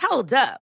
Hold up.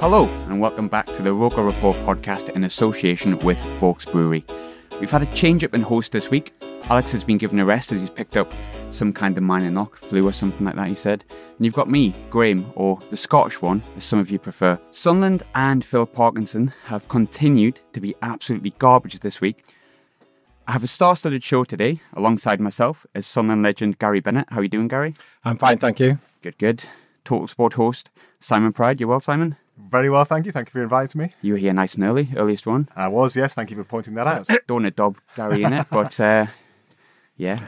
Hello and welcome back to the Roker Report podcast in association with Forks Brewery. We've had a change up in host this week. Alex has been given a rest as he's picked up some kind of minor knock, flu or something like that, he said. And you've got me, Graham, or the Scottish one, as some of you prefer. Sunderland and Phil Parkinson have continued to be absolutely garbage this week. I have a star-studded show today alongside myself is Sunderland legend Gary Bennett. How are you doing, Gary? I'm fine, thank you. Good, good. Total Sport host Simon Pride. You well, Simon? Very well, thank you. Thank you for inviting me. You were here nice and early, earliest one. I was, yes. Thank you for pointing that out. Don't want to dob Gary in it, but yeah.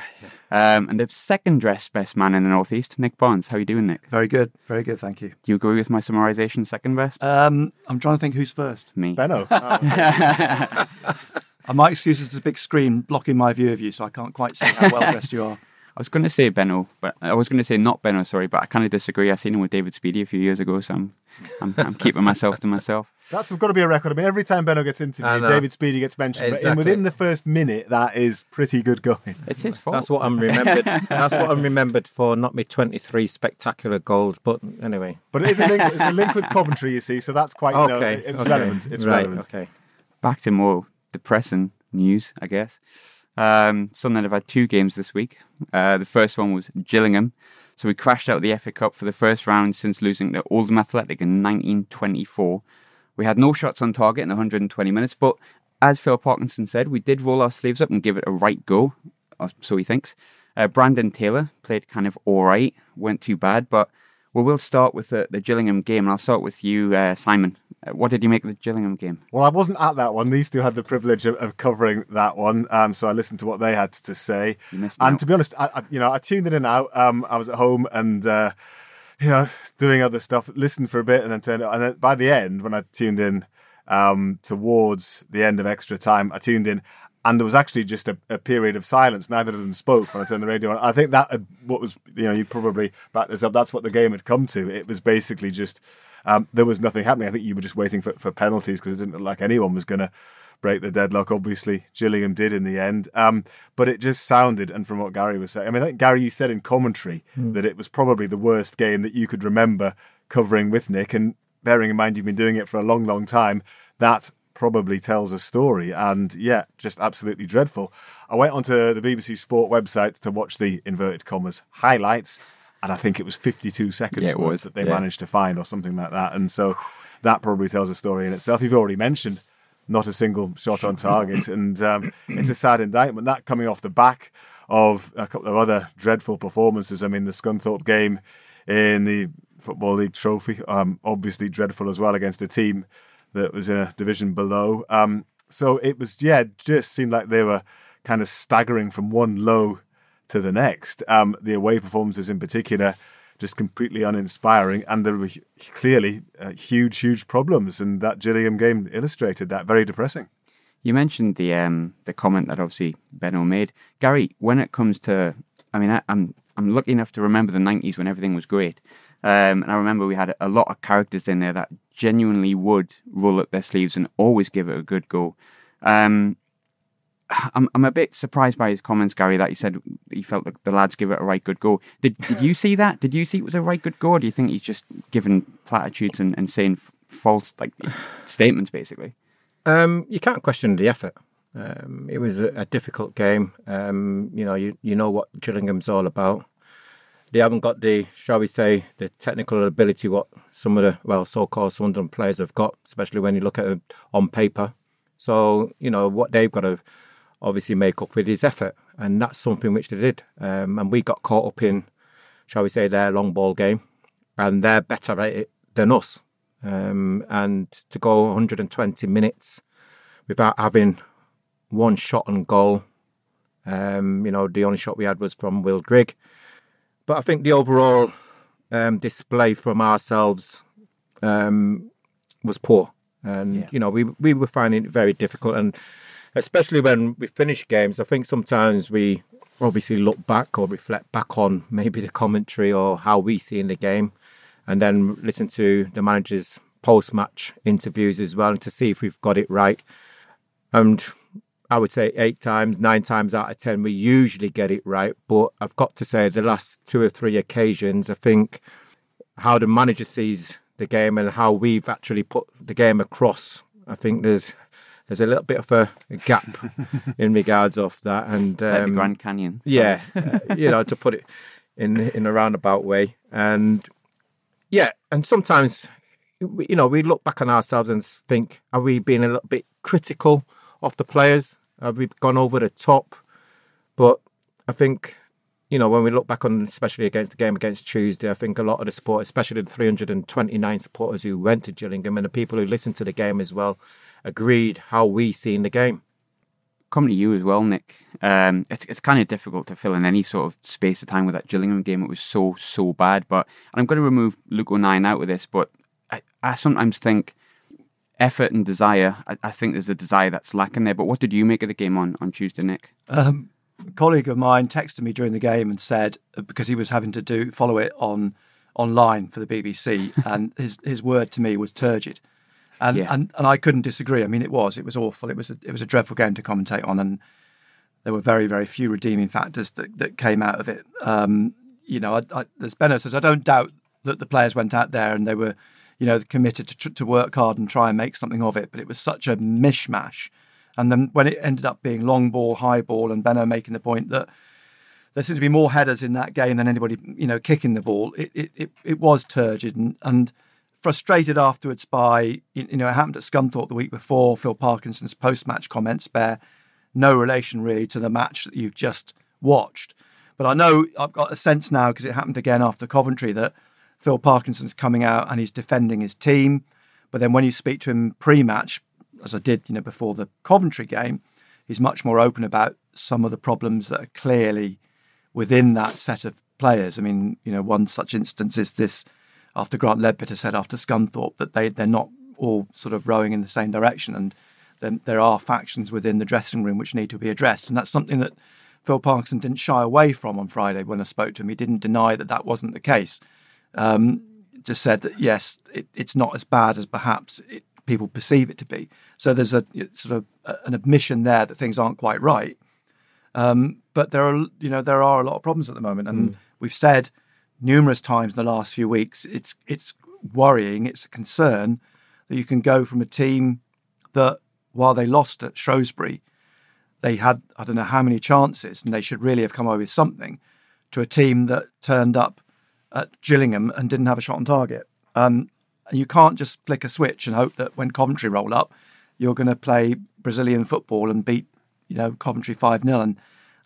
And the second dress best man in the Northeast, Nick Barnes. How are you doing, Nick? Very good, thank you. Do you agree with my summarisation, second best? I'm trying to think who's first. Me. Benno. My excuse is the big screen blocking my view of you, so I can't quite see how well dressed you are. I was going to say Benno, but I was going to say not Benno, sorry, but I kind of disagree. I seen him with David Speedy a few years ago, so I'm keeping myself to myself. That's got to be a record. I mean, every time Benno gets interviewed, David Speedy gets mentioned, exactly. But within the first minute, that is pretty good going. It's his fault. That's what I'm remembered. That's what I'm remembered for, not me 23 spectacular goals, but anyway. But it is a link. It's a link with Coventry, you see, so that's quite relevant. It's right, relevant. Okay. Back to more depressing news, I guess. Sunderland have had 2 games this week. The first one was Gillingham. So we crashed out of the FA Cup for the first round since losing to Oldham Athletic in 1924. We had no shots on target in 120 minutes, but as Phil Parkinson said, we did roll our sleeves up and give it a right go, or so he thinks. Brandon Taylor played kind of all right, weren't too bad, but we will start with the Gillingham game, and I'll start with you, Simon. What did you make of the Gillingham game? Well, I wasn't at that one. These two had the privilege of covering that one, so I listened to what they had to say. And to be honest, I tuned in and out. I was at home and doing other stuff, listened for a bit, and then turned it. And then by the end, when I tuned in towards the end of extra time, I tuned in. And there was actually just a period of silence. Neither of them spoke when I turned the radio on. I think that you probably backed this up. That's what the game had come to. It was basically just there was nothing happening. I think you were just waiting for penalties because it didn't look like anyone was going to break the deadlock. Obviously, Gillingham did in the end. But it just sounded, and from what Gary was saying, I mean, I think, Gary, you said in commentary that it was probably the worst game that you could remember covering with Nick. And bearing in mind you've been doing it for a long, long time, that probably tells a story, and yeah, just absolutely dreadful. I went onto the BBC Sport website to watch the inverted commas highlights, and I think it was 52 seconds worth that they managed to find, or something like that. And so that probably tells a story in itself. You've already mentioned not a single shot on target, and it's a sad indictment. That coming off the back of a couple of other dreadful performances. I mean, the Scunthorpe game in the Football League Trophy, obviously dreadful as well against a team that was in a division below. So it was, just seemed like they were kind of staggering from one low to the next. The away performances in particular, just completely uninspiring. And there were clearly huge problems. And that Gillingham game illustrated that. Very depressing. You mentioned the comment that obviously Benno made. Gary, when it comes to, I'm lucky enough to remember the 90s when everything was great. And I remember we had a lot of characters in there that genuinely would roll up their sleeves and always give it a good go. I'm a bit surprised by his comments, Gary, that he said he felt that the lads give it a right good go. Did you see that? Did you see it was a right good go? Or do you think he's just giving platitudes and saying false statements, basically? You can't question the effort. It was a difficult game. You know what Gillingham's all about. They haven't got the, shall we say, the technical ability what some of the, well, so-called Sunderland players have got, especially when you look at it on paper. So, you know, what they've got to obviously make up with is effort. And that's something which they did. And we got caught up in, shall we say, their long ball game. And they're better at it than us. And to go 120 minutes without having one shot on goal, you know, the only shot we had was from Will Grigg. But I think the overall display from ourselves was poor. And, yeah, you know, we were finding it very difficult. And especially when we finish games, I think sometimes we obviously look back or reflect back on maybe the commentary or how we see in the game, and then listen to the manager's post-match interviews as well, and to see if we've got it right. And I would say 8 times, 9 times out of 10, we usually get it right. But I've got to say the last 2 or 3 occasions, I think how the manager sees the game and how we've actually put the game across, I think there's a little bit of a gap in regards of that. And like the Grand Canyon. Yeah, you know, to put it in a roundabout way. And yeah, and sometimes, you know, we look back on ourselves and think, are we being a little bit critical of the players? Have we gone over the top? But I think, you know, when we look back on, especially against the game against Tuesday, I think a lot of the support, especially the 329 supporters who went to Gillingham and the people who listened to the game as well, agreed how we seen the game. Coming to you as well, Nick, it's kind of difficult to fill in any sort of space of time with that Gillingham game. It was so bad. But, and I'm going to remove Luke O'Nien out of this, but I sometimes think effort and desire, I think there's a desire that's lacking there. But what did you make of the game on Tuesday, Nick? A colleague of mine texted me during the game and said, because he was having to follow it online for the BBC, and his word to me was turgid. And, yeah, and I couldn't disagree. I mean, it was awful. It was a dreadful game to commentate on, and there were very, very few redeeming factors that came out of it. You know, as Benno says, I don't doubt that the players went out there and they were, you know, committed to work hard and try and make something of it. But it was such a mishmash. And then when it ended up being long ball, high ball, and Benno making the point that there seemed to be more headers in that game than anybody, you know, kicking the ball, it was turgid and frustrated afterwards by, you know, it happened at Scunthorpe the week before, Phil Parkinson's post-match comments bear no relation really to the match that you've just watched. But I know I've got a sense now, because it happened again after Coventry, that Phil Parkinson's coming out and he's defending his team. But then when you speak to him pre-match, as I did, you know, before the Coventry game, he's much more open about some of the problems that are clearly within that set of players. I mean, you know, one such instance is this, after Grant Leadbitter said after Scunthorpe that they're not all sort of rowing in the same direction, and then there are factions within the dressing room which need to be addressed. And that's something that Phil Parkinson didn't shy away from on Friday when I spoke to him. He didn't deny that wasn't the case. Just said that, yes, it's not as bad as perhaps people perceive it to be. So there's an admission there that things aren't quite right. But there are a lot of problems at the moment. And we've said numerous times in the last few weeks, it's worrying, it's a concern that you can go from a team that, while they lost at Shrewsbury, they had, I don't know how many chances, and they should really have come away with something, to a team that turned up at Gillingham and didn't have a shot on target. And you can't just flick a switch and hope that when Coventry roll up, you're going to play Brazilian football and beat, you know, Coventry 5-0.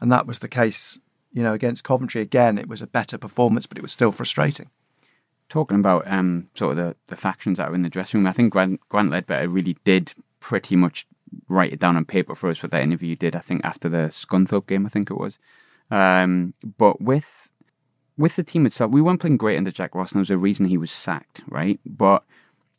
And that was the case, you know, against Coventry. Again, it was a better performance, but it was still frustrating. Talking about sort of the factions that were in the dressing room, I think Grant Leadbitter really did pretty much write it down on paper for us for that interview you did, I think, after the Scunthorpe game, I think it was. But with the team itself, we weren't playing great under Jack Ross, and there was a reason he was sacked, right? But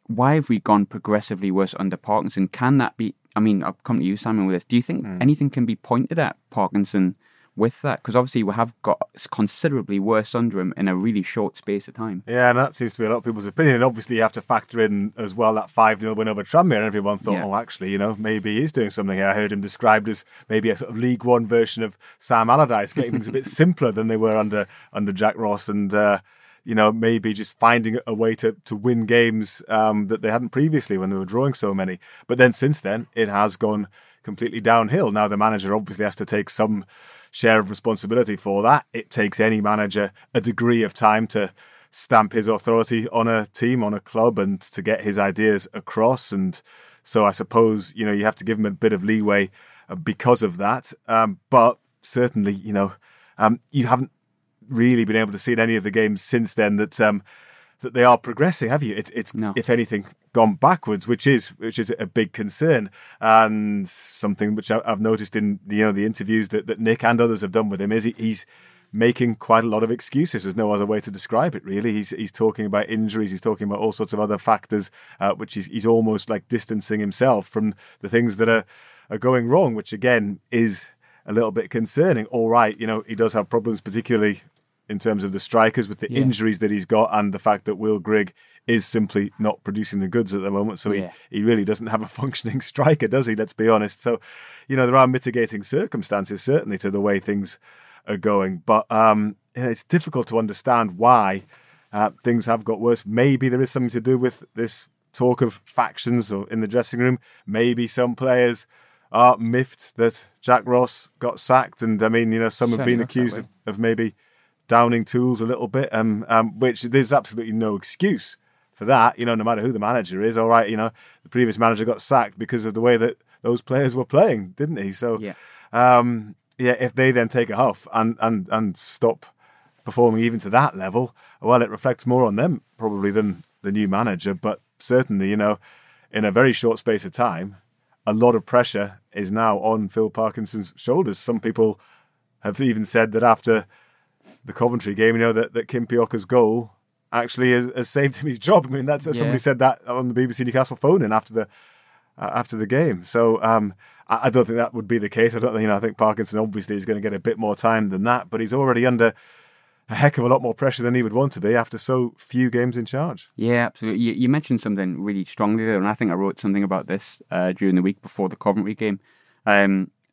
why have we gone progressively worse under Parkinson? Can that be... I mean, I'll come to you, Simon, with this. Do you think anything can be pointed at Parkinson with that? Because obviously we have got considerably worse under him in a really short space of time. Yeah, and that seems to be a lot of people's opinion. And obviously you have to factor in as well that 5-0 win over Tranmere, and everyone thought, oh, actually, you know, maybe he's doing something here. I heard him described as maybe a sort of League One version of Sam Allardyce, getting things a bit simpler than they were under Jack Ross, and you know, maybe just finding a way to win games that they hadn't previously when they were drawing so many. But then since then, it has gone completely downhill. Now the manager obviously has to take some share of responsibility for that. It takes any manager a degree of time to stamp his authority on a team, on a club, and to get his ideas across. And so I suppose, you know, you have to give him a bit of leeway because of that. But certainly, you know, you haven't really been able to see in any of the games since then that that they are progressing, have you? It's if anything gone backwards, which is a big concern, and something which I've noticed in, you know, the interviews that Nick and others have done with him is he's making quite a lot of excuses. There's no other way to describe it, really. He's talking about injuries. He's talking about all sorts of other factors, which he's almost like distancing himself from the things that are going wrong, which again is a little bit concerning. All right, you know, he does have problems, particularly in terms of the strikers, with the injuries that he's got, and the fact that Will Grigg is simply not producing the goods at the moment. So he really doesn't have a functioning striker, does he? Let's be honest. So, you know, there are mitigating circumstances, certainly, to the way things are going. But it's difficult to understand why things have got worse. Maybe there is something to do with this talk of factions or in the dressing room. Maybe some players are miffed that Jack Ross got sacked. And, I mean, you know, some have been accused of maybe downing tools a little bit, which there's absolutely no excuse for that, you know, no matter who the manager is. All right, you know, the previous manager got sacked because of the way that those players were playing, didn't he? So, if they then take it off and stop performing even to that level, well, it reflects more on them probably than the new manager. But certainly, you know, in a very short space of time, a lot of pressure is now on Phil Parkinson's shoulders. Some people have even said that after the Coventry game, you know, that Kim Pioca's goal actually has saved him his job. I mean, that's somebody said that on the BBC Newcastle phone-in after the game. So I don't think that would be the case. I think Parkinson obviously is going to get a bit more time than that, but he's already under a heck of a lot more pressure than he would want to be after so few games in charge. Yeah, absolutely. You mentioned something really strongly there, and I think I wrote something about this during the week before the Coventry game.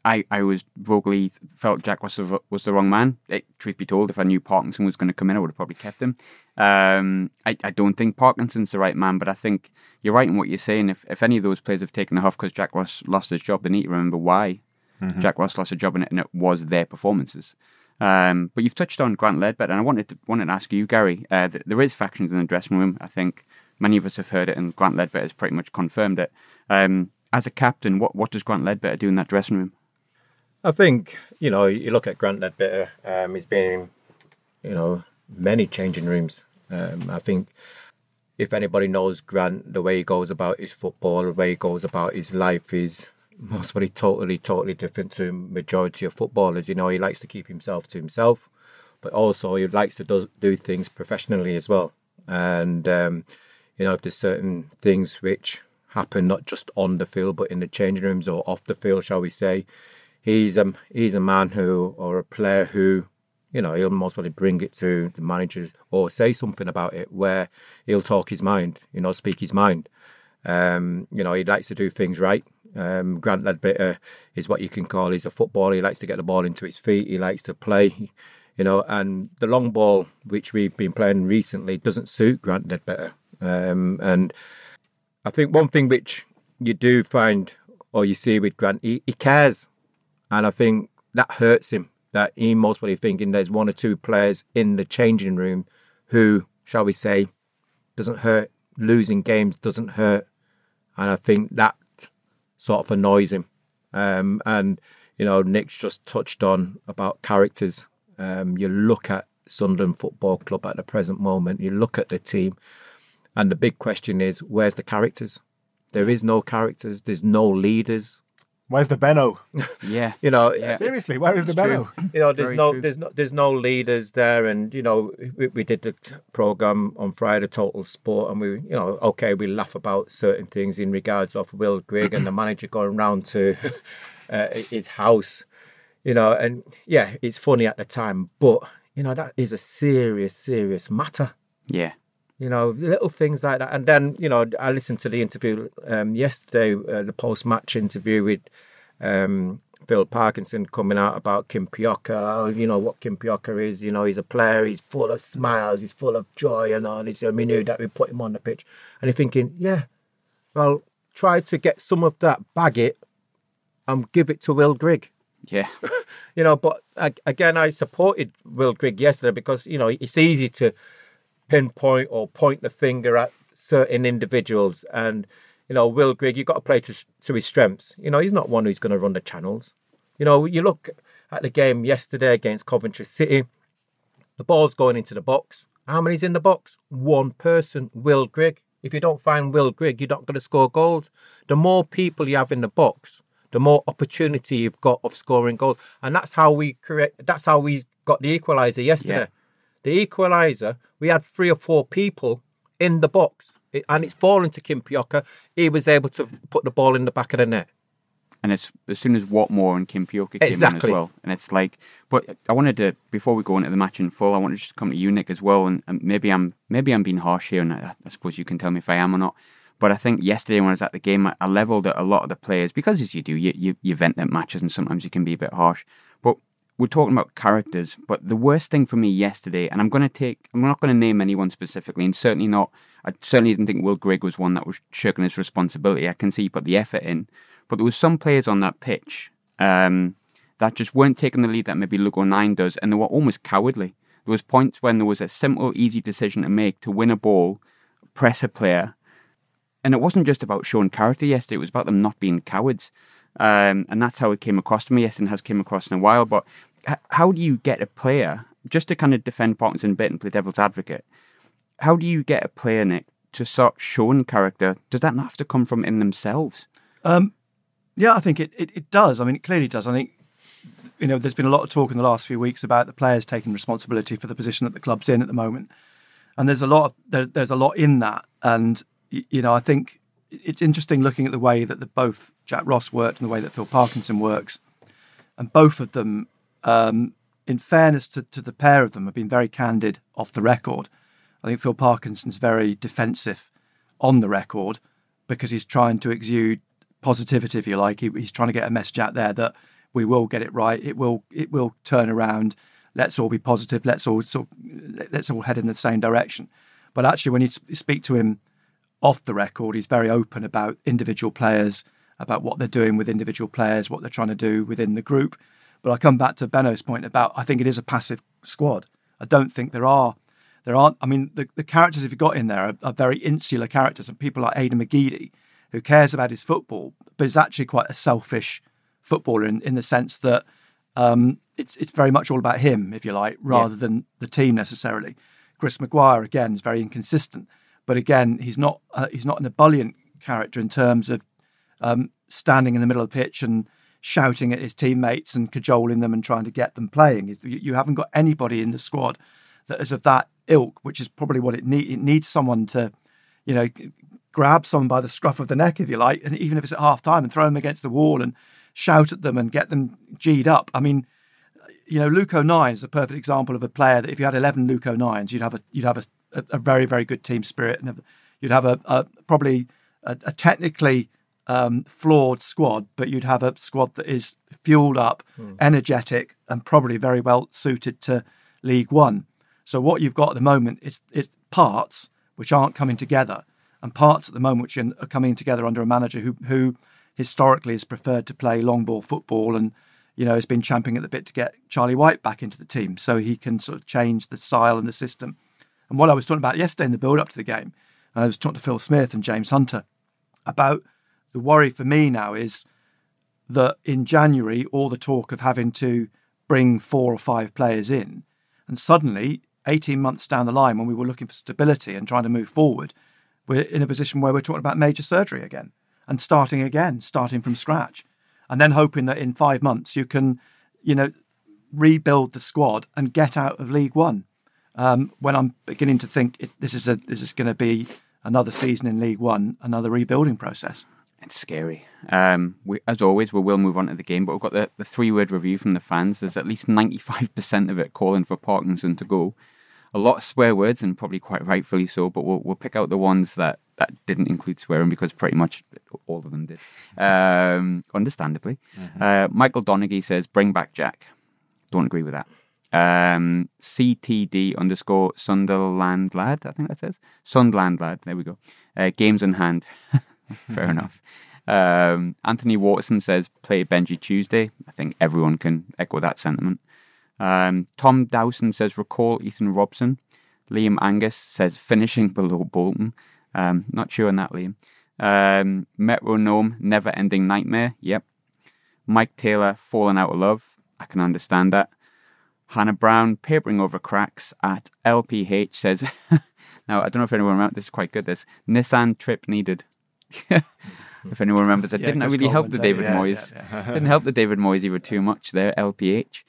I was vocally felt Jack was the wrong man. Truth be told, if I knew Parkinson was going to come in, I would have probably kept him. I don't think Parkinson's the right man, but I think you're right in what you're saying. If any of those players have taken the huff because Jack Ross lost his job, they need to remember why Jack Ross lost his job, and it was their performances. But you've touched on Grant Leadbitter, and I wanted to ask you, Gary, there is factions in the dressing room. I think many of us have heard it, and Grant Leadbitter has pretty much confirmed it. As a captain, what does Grant Leadbitter do in that dressing room? I think, you know, you look at Grant Leadbitter, he's been in, you know, many changing rooms. I think if anybody knows Grant, the way he goes about his football, the way he goes about his life is mostly totally different to majority of footballers. You know, he likes to keep himself to himself, but also he likes to do things professionally as well. And, you know, if there's certain things which happen not just on the field, but in the changing rooms or off the field, shall we say, he's a man who, or a player who, you know, he'll most probably bring it to the managers or say something about it, where he'll talk his mind, you know, speak his mind. You know, he likes to do things right. Grant Leadbitter is what you can call, he's a footballer. He likes to get the ball into his feet. He likes to play, you know, and the long ball, which we've been playing recently, doesn't suit Grant Leadbitter. And I think one thing which you do find, or you see with Grant, he cares. And I think that hurts him, that he most probably thinking there's one or two players in the changing room who, shall we say, doesn't hurt. Losing games doesn't hurt. And I think that sort of annoys him. And, you know, Nick's just touched on about characters. You look at Sunderland Football Club at the present moment, you look at the team, and the big question is, where's the characters? There is no characters. There's no leaders. Where's the Benno? Yeah, you know, seriously, where is the Benno? You know, there's no leaders there, and you know, we did the program on Friday, Total Sport, and we, you know, okay, we laugh about certain things in regards of Will Grigg and the manager going round to his house, You know, and yeah, it's funny at the time, but, you know, that is a serious, serious matter. Yeah. You know, little things like that. And then, you know, I listened to the interview yesterday, the post-match interview with Phil Parkinson coming out about Kim Piocha, you know, what Kim Piocha is. You know, he's a player, he's full of smiles, he's full of joy and all this. And we knew that we put him on the pitch. And you're thinking, yeah, well, try to get some of that, bag it, and give it to Will Grigg. Yeah. You know, but again, I supported Will Grigg yesterday because, you know, it's easy to pinpoint or point the finger at certain individuals. And, you know, Will Grigg, you've got to play to his strengths. You know, he's not one who's going to run the channels. You know, you look at the game yesterday against Coventry City, the ball's going into the box. How many's in the box? One person, Will Grigg. If you don't find Will Grigg, you're not going to score goals. The more people you have in the box, the more opportunity you've got of scoring goals. And that's how we create. That's how we got the equaliser yesterday. Yeah. The equaliser, we had three or four people in the box. And it's fallen to Kim Piocha. He was able to put the ball in the back of the net. And it's, as soon as Watmore and Kim Piocha came in as well. And it's like, but I wanted to, before we go into the match in full, I wanted to just come to you, Nick, as well. And maybe I'm being harsh here, and I suppose you can tell me if I am or not. But I think yesterday when I was at the game, I levelled at a lot of the players, because as you do, you vent at matches and sometimes you can be a bit harsh. But we're talking about characters. But the worst thing for me yesterday, and I'm not going to name anyone specifically, and certainly not, I certainly didn't think Will Grigg was one that was shirking his responsibility. I can see he put the effort in. But there was some players on that pitch that just weren't taking the lead that maybe Luke O'Nien does, and they were almost cowardly. There was points when there was a simple, easy decision to make to win a ball, press a player. And it wasn't just about showing character yesterday, it was about them not being cowards. And that's how it came across to me, yes, and has came across in a while. But how do you get a player, just to kind of defend Parkinson a bit and play devil's advocate, how do you get a player, Nick, to start showing character? Does that not have to come from in themselves? Yeah, I think it does. I mean, it clearly does. I think, you know, there's been a lot of talk in the last few weeks about the players taking responsibility for the position that the club's in at the moment. And there's a lot in that. And you know, I think it's interesting looking at the way that both Jack Ross worked and the way that Phil Parkinson works. And both of them, in fairness to the pair of them, have been very candid off the record. I think Phil Parkinson's very defensive on the record because he's trying to exude positivity, if you like. He's trying to get a message out there that we will get it right. It will turn around. Let's all be positive. Let's all head in the same direction. But actually, when you speak to him off the record, he's very open about individual players, about what they're doing with individual players, what they're trying to do within the group. But I come back to Benno's point about, I think it is a passive squad. I don't think there aren't. I mean, the characters you've got in there are very insular characters, and people like Aiden McGeady, who cares about his football, but is actually quite a selfish footballer in the sense that it's very much all about him, if you like, rather than the team necessarily. Chris Maguire, again, is very inconsistent. But again, he's not an ebullient character in terms of standing in the middle of the pitch and shouting at his teammates and cajoling them and trying to get them playing. You haven't got anybody in the squad that is of that ilk, which is probably what it needs. It needs someone to, you know, grab someone by the scruff of the neck, if you like, and even if it's at half time, and throw them against the wall and shout at them and get them G'd up. I mean, you know, Luke O'Nien is a perfect example of a player that if you had 11 Luke O'Niens, you'd have a very, very good team spirit, and you'd have probably a technically flawed squad, but you'd have a squad that is fueled up, energetic, and probably very well suited to League One. So what you've got at the moment is parts which aren't coming together, and parts at the moment which are coming together under a manager who historically has preferred to play long ball football, and you know has been champing at the bit to get Charlie White back into the team so he can sort of change the style and the system. And what I was talking about yesterday in the build-up to the game, and I was talking to Phil Smith and James Hunter about the worry for me now is that in January, all the talk of having to bring 4 or 5 players in, and suddenly, 18 months down the line, when we were looking for stability and trying to move forward, we're in a position where we're talking about major surgery again and starting from scratch, and then hoping that in 5 months you can, you know, rebuild the squad and get out of League One. When I'm beginning to think this is going to be another season in League One, another rebuilding process. It's scary. We, as always, we will move on to the game, but we've got the three-word review from the fans. There's at least 95% of it calling for Parkinson to go. A lot of swear words, and probably quite rightfully so, but we'll pick out the ones that didn't include swearing, because pretty much all of them did, understandably. Mm-hmm. Michael Donaghy says, bring back Jack. Don't agree with that. CTD_Sunderland lad, I think that says. Sunderland lad, there we go. Games in hand. Fair enough. Anthony Waterson says, play Benji Tuesday. I think everyone can echo that sentiment. Tom Dowson says, recall Ethan Robson. Liam Angus says, finishing below Bolton. Not sure on that, Liam. Metronome, never-ending nightmare. Yep. Mike Taylor, falling out of love. I can understand that. Hannah Brown, papering over cracks at LPH says, now, I don't know if anyone remembers, this is quite good, this. Nissan trip needed. If anyone remembers, it didn't really help the David Moyes. Didn't help the David Moyes either too much there, LPH.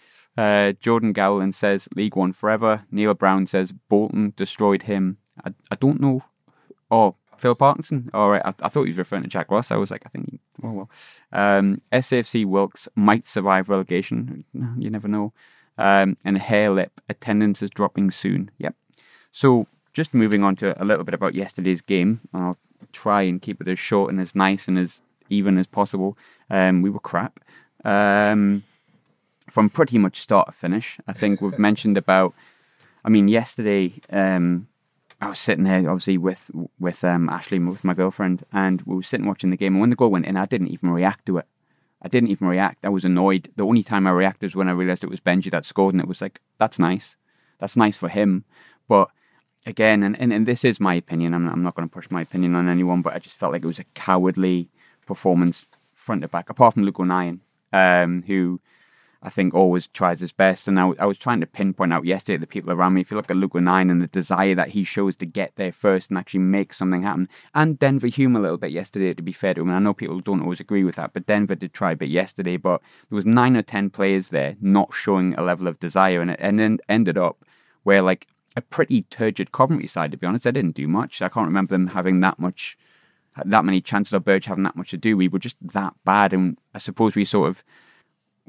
Jordan Gowland says, League One forever. Neil Brown says, Bolton destroyed him. I don't know. Oh, Phil Parkinson? All right, I thought he was referring to Jack Ross. I was like, I think, oh, well. SFC Wilkes might survive relegation. You never know. And Hair Lip, attendance is dropping soon. Yep. So just moving on to a little bit about yesterday's game. I'll try and keep it as short and as nice and as even as possible. We were crap. From pretty much start to finish. I think we've mentioned about, I mean, yesterday, I was sitting there obviously with Ashley, with my girlfriend, and we were sitting watching the game, and when the goal went in, I didn't even react to it. I was annoyed. The only time I reacted was when I realised it was Benji that scored, and it was like, that's nice. That's nice for him. But again, and this is my opinion, I'm not going to push my opinion on anyone, but I just felt like it was a cowardly performance front to back, apart from Luke O'Nien, who I think always tries his best. And I was trying to pinpoint out yesterday the people around me. If you look at Luke O'Nien and the desire that he shows to get there first and actually make something happen. And Denver Hume a little bit yesterday, to be fair to him. And I know people don't always agree with that, but Denver did try a bit yesterday. But there was 9 or 10 players there not showing a level of desire. And it ended up where, like, a pretty turgid Coventry side, to be honest. They didn't do much. I can't remember them having that many chances, or Burge having that much to do. We were just that bad. And I suppose we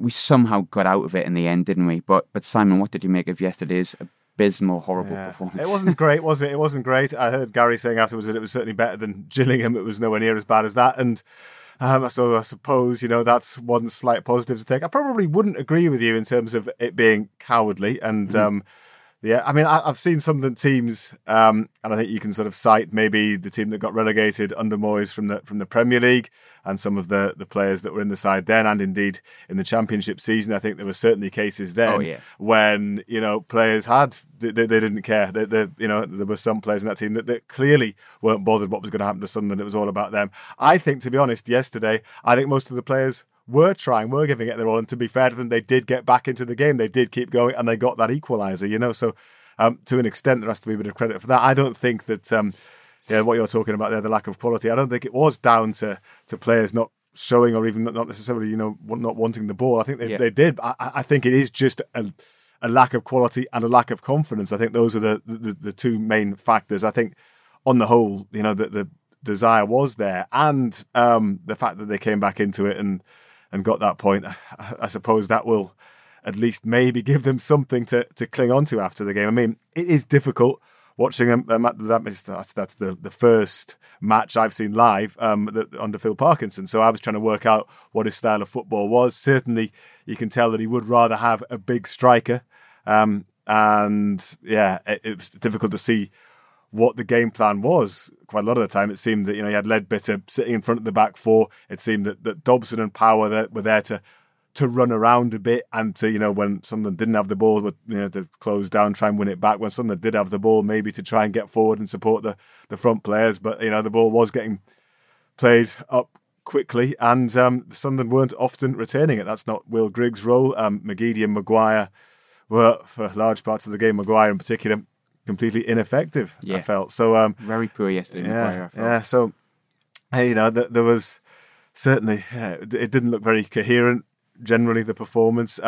somehow got out of it in the end, didn't we? But Simon, what did you make of yesterday's abysmal, horrible performance? It wasn't great, was it? It wasn't great. I heard Gary saying afterwards that it was certainly better than Gillingham. It was nowhere near as bad as that. And so I suppose, that's one slight positive to take. I probably wouldn't agree with you in terms of it being cowardly. And I've seen some of the teams, and I think you can sort of cite maybe the team that got relegated under Moyes from the Premier League, and some of the players that were in the side then, and indeed in the Championship season. I think there were certainly cases then when players had they didn't care. There were some players in that team that clearly weren't bothered what was going to happen to Sunderland. It was all about them. I think, to be honest, yesterday I think most of the players were giving it their all, and to be fair to them, they did get back into the game, they did keep going, and they got that equaliser, so to an extent there has to be a bit of credit for that. I don't think that what you're talking about there, the lack of quality, I don't think it was down to players not showing, or even not necessarily not wanting the ball. I think they did. I think it is just a lack of quality and a lack of confidence. I think those are the two main factors. I think on the whole, the desire was there, and the fact that they came back into it and got that point, I suppose that will at least maybe give them something to cling on to after the game. I mean, it is difficult watching them. That's the first match I've seen live under Phil Parkinson. So I was trying to work out what his style of football was. Certainly, you can tell that he would rather have a big striker. It was difficult to see what the game plan was. Quite a lot of the time, it seemed that he had Leadbitter sitting in front of the back four. It seemed that Dobson and Power were there to run around a bit, and to when Sunderland didn't have the ball, to close down, try and win it back. When Sunderland did have the ball, maybe to try and get forward and support the front players. But the ball was getting played up quickly, and Sunderland weren't often retaining it. That's not Will Grigg's role. McGeady and Maguire were, for large parts of the game, Maguire in particular, completely ineffective. I felt so very poor yesterday. So there was certainly it didn't look very coherent generally, the performance.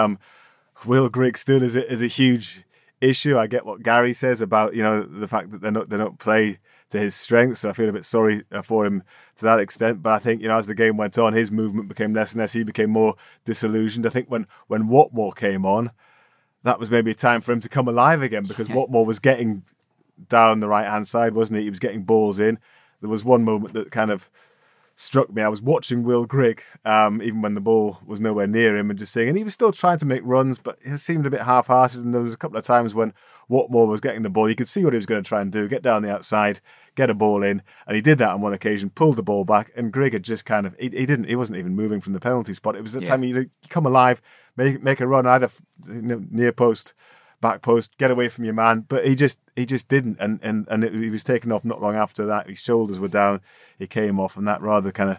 Will Grigg still is a huge issue. I get what Gary says about the fact that they're not play to his strength, so I feel a bit sorry for him to that extent. But I think, you know, as the game went on, his movement became less and less. He became more disillusioned. I think when Watmore came on, that was maybe a time for him to come alive again, because Watmore was getting down the right-hand side, wasn't he? He was getting balls in. There was one moment that kind of struck me. I was watching Will Grigg, even when the ball was nowhere near him, and just seeing, and he was still trying to make runs, but he seemed a bit half-hearted. And there was a couple of times when Watmore was getting the ball, you could see what he was going to try and do, get down the outside, get a ball in, and he did that on one occasion, pulled the ball back, and Grigg had just kind of, he wasn't even moving from the penalty spot. It was the time you come alive, make a run, either near post, back post, get away from your man, but he just didn't, and he was taken off not long after that. His shoulders were down, he came off, and that rather kind of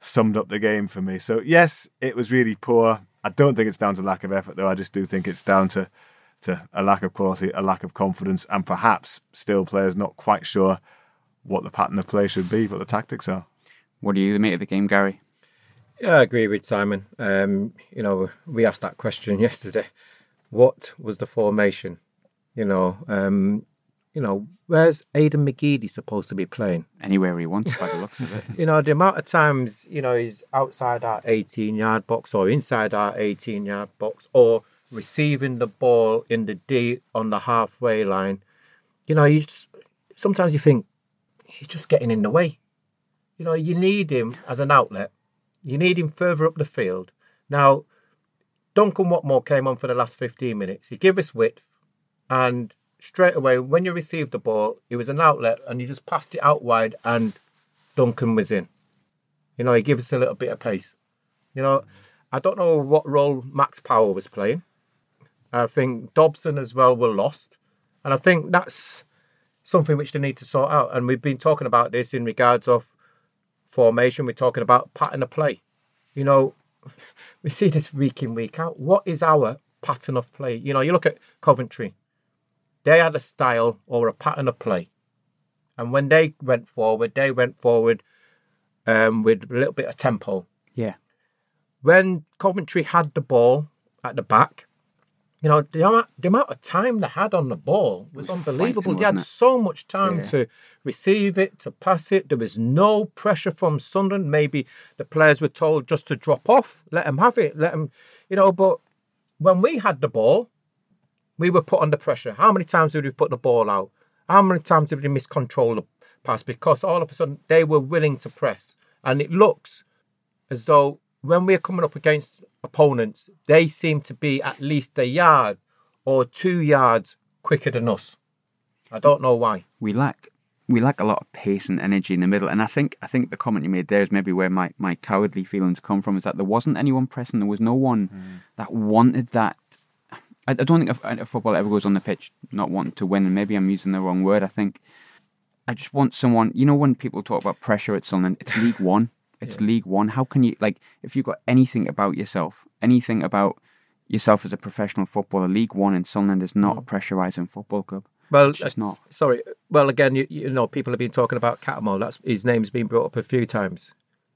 summed up the game for me. So yes, it was really poor. I don't think it's down to lack of effort, though. I just do think it's down to a lack of quality, a lack of confidence, and perhaps still players not quite sure what the pattern of play should be, what the tactics are. What do you make of the game, Gary? Yeah, I agree with Simon. You know, we asked that question yesterday. What was the formation? Where's Aiden McGeady supposed to be playing? Anywhere he wants, by the looks of it. You know, the amount of times, you know, he's outside our 18-yard box or inside our 18-yard box or receiving the ball in the D on the halfway line. You know, sometimes you think, he's just getting in the way. You know, you need him as an outlet. You need him further up the field. Now, Duncan Watmore came on for the last 15 minutes. He gave us width, and straight away, when you received the ball, it was an outlet, and you just passed it out wide, and Duncan was in. You know, he gave us a little bit of pace. You know, I don't know what role Max Power was playing. I think Dobson as well were lost, and I think that's something which they need to sort out. And we've been talking about this in regards of formation. We're talking about pattern of play. You know, we see this week in, week out. What is our pattern of play? You know, you look at Coventry. They had a style or a pattern of play. And when they went forward with a little bit of tempo. Yeah. When Coventry had the ball at the back, you know, the amount of time they had on the ball was unbelievable. They had so much time to receive it, to pass it. There was no pressure from Sunderland. Maybe the players were told just to drop off, let them have it, but when we had the ball, we were put under pressure. How many times did we put the ball out? How many times did we miscontrol the pass? Because all of a sudden they were willing to press. And it looks as though when we're coming up against opponents, they seem to be at least a yard or 2 yards quicker than us. I don't know why. We lack a lot of pace and energy in the middle. And I think the comment you made there is maybe where my cowardly feelings come from, is that there wasn't anyone pressing. There was no one that wanted that. I don't think a footballer ever goes on the pitch not wanting to win. And maybe I'm using the wrong word. I think I just want someone, you know, when people talk about pressure at Sunderland, it's League One. It's League One. How can you, if you've got anything about yourself as a professional footballer, League One in Sunderland is not a pressurising football club. Well, it's not. Sorry. Well, again, you know, people have been talking about Catamol. His name's been brought up a few times.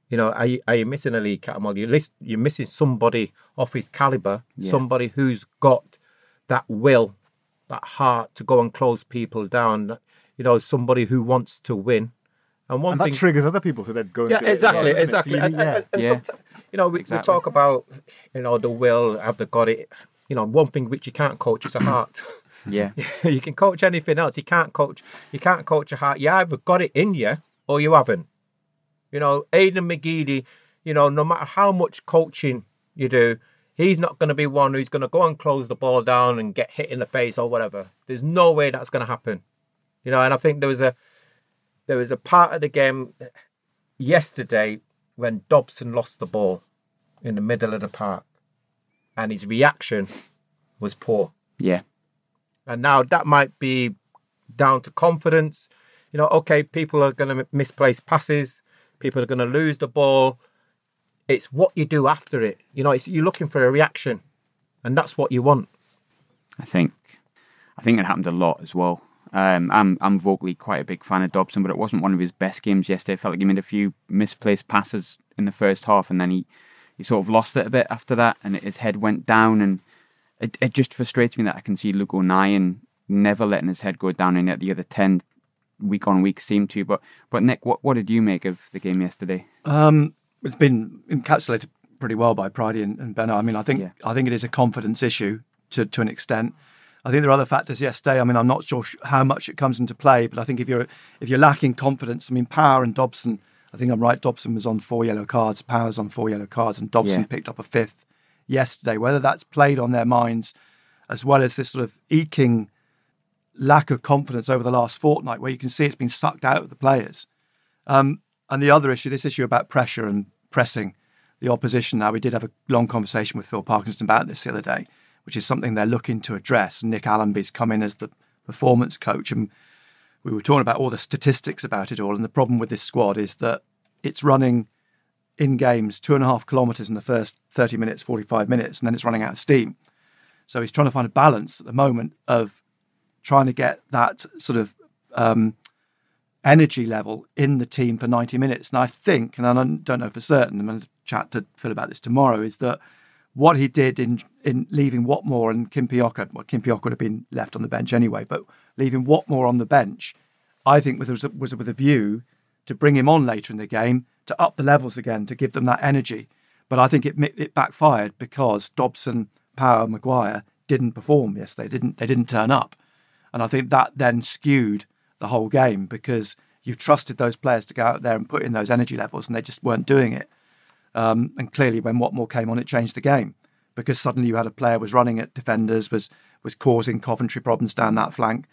You know, are you missing a league, Catamol? You're missing somebody off his calibre, somebody who's got that will, that heart to go and close people down. You know, somebody who wants to win. And that triggers other people, so they're going. Yeah, exactly. We talk about, you know, the will, have they got it? You know, one thing which you can't coach is a heart. Yeah, you can coach anything else. You can't coach a heart. You either got it in you or you haven't. You know, Aiden McGeady. You know, no matter how much coaching you do, he's not going to be one who's going to go and close the ball down and get hit in the face or whatever. There's no way that's going to happen. You know, and I think there was a part of the game yesterday when Dobson lost the ball in the middle of the park and his reaction was poor. Yeah. And now that might be down to confidence. You know, okay, people are going to misplace passes. People are going to lose the ball. It's what you do after it. You know, you're looking for a reaction, and that's what you want. I think it happened a lot as well. I'm vocally quite a big fan of Dobson, but it wasn't one of his best games yesterday. It felt like he made a few misplaced passes in the first half, and then he sort of lost it a bit after that, and his head went down, and it just frustrates me that I can see Luke O'Nien never letting his head go down, and yet the other 10 week on week seem to. But Nick, what did you make of the game yesterday? It's been encapsulated pretty well by Pridey and Benno. I mean, I think it is a confidence issue to an extent. I think there are other factors yesterday. I mean, I'm not sure how much it comes into play, but I think if you're lacking confidence, I mean, Power and Dobson, I think I'm right, Dobson was on 4 yellow cards, Power's on 4 yellow cards, and Dobson picked up a 5th yesterday. Whether that's played on their minds, as well as this sort of eking lack of confidence over the last fortnight, where you can see it's been sucked out of the players. And the other issue, this issue about pressure and pressing the opposition. Now, we did have a long conversation with Phil Parkinson about this the other day, which is something they're looking to address. Nick Allenby's come in as the performance coach, and we were talking about all the statistics about it all, and the problem with this squad is that it's running in games 2.5 kilometres in the first 30 minutes, 45 minutes, and then it's running out of steam. So he's trying to find a balance at the moment of trying to get that sort of energy level in the team for 90 minutes. And I think, and I don't know for certain, I'm going to chat to Phil about this tomorrow, is that what he did in leaving Watmore and Kimpioka, well, Kimpioka would have been left on the bench anyway, but leaving Watmore on the bench, I think was with a view to bring him on later in the game, to up the levels again, to give them that energy. But I think it backfired because Dobson, Power, Maguire didn't perform yesterday. They didn't turn up. And I think that then skewed the whole game because you trusted those players to go out there and put in those energy levels and they just weren't doing it. And clearly when Watmore came on, it changed the game because suddenly you had a player was running at defenders, was causing Coventry problems down that flank.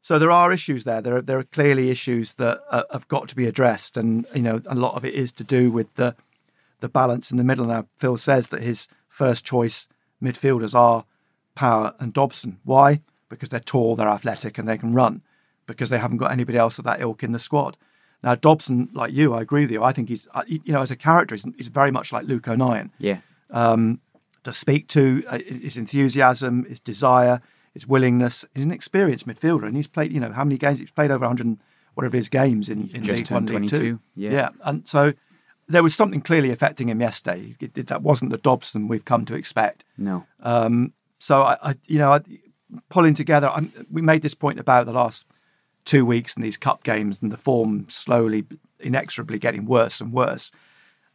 So there are issues there. There are clearly issues that have got to be addressed. And, you know, a lot of it is to do with the balance in the middle. Now, Phil says that his first choice midfielders are Power and Dobson. Why? Because they're tall, they're athletic and they can run because they haven't got anybody else of that ilk in the squad. Now, Dobson, like you, I agree with you. I think he's, you know, as a character, he's very much like Luke O'Nien. Yeah. To speak to his enthusiasm, his desire, his willingness. He's an experienced midfielder and he's played, you know, how many games? He's played over 100, whatever his games in League One, League Two. Yeah. And so there was something clearly affecting him yesterday. That wasn't the Dobson we've come to expect. No. So, pulling together, we made this point about the last 2 weeks in these cup games and the form slowly, inexorably getting worse and worse.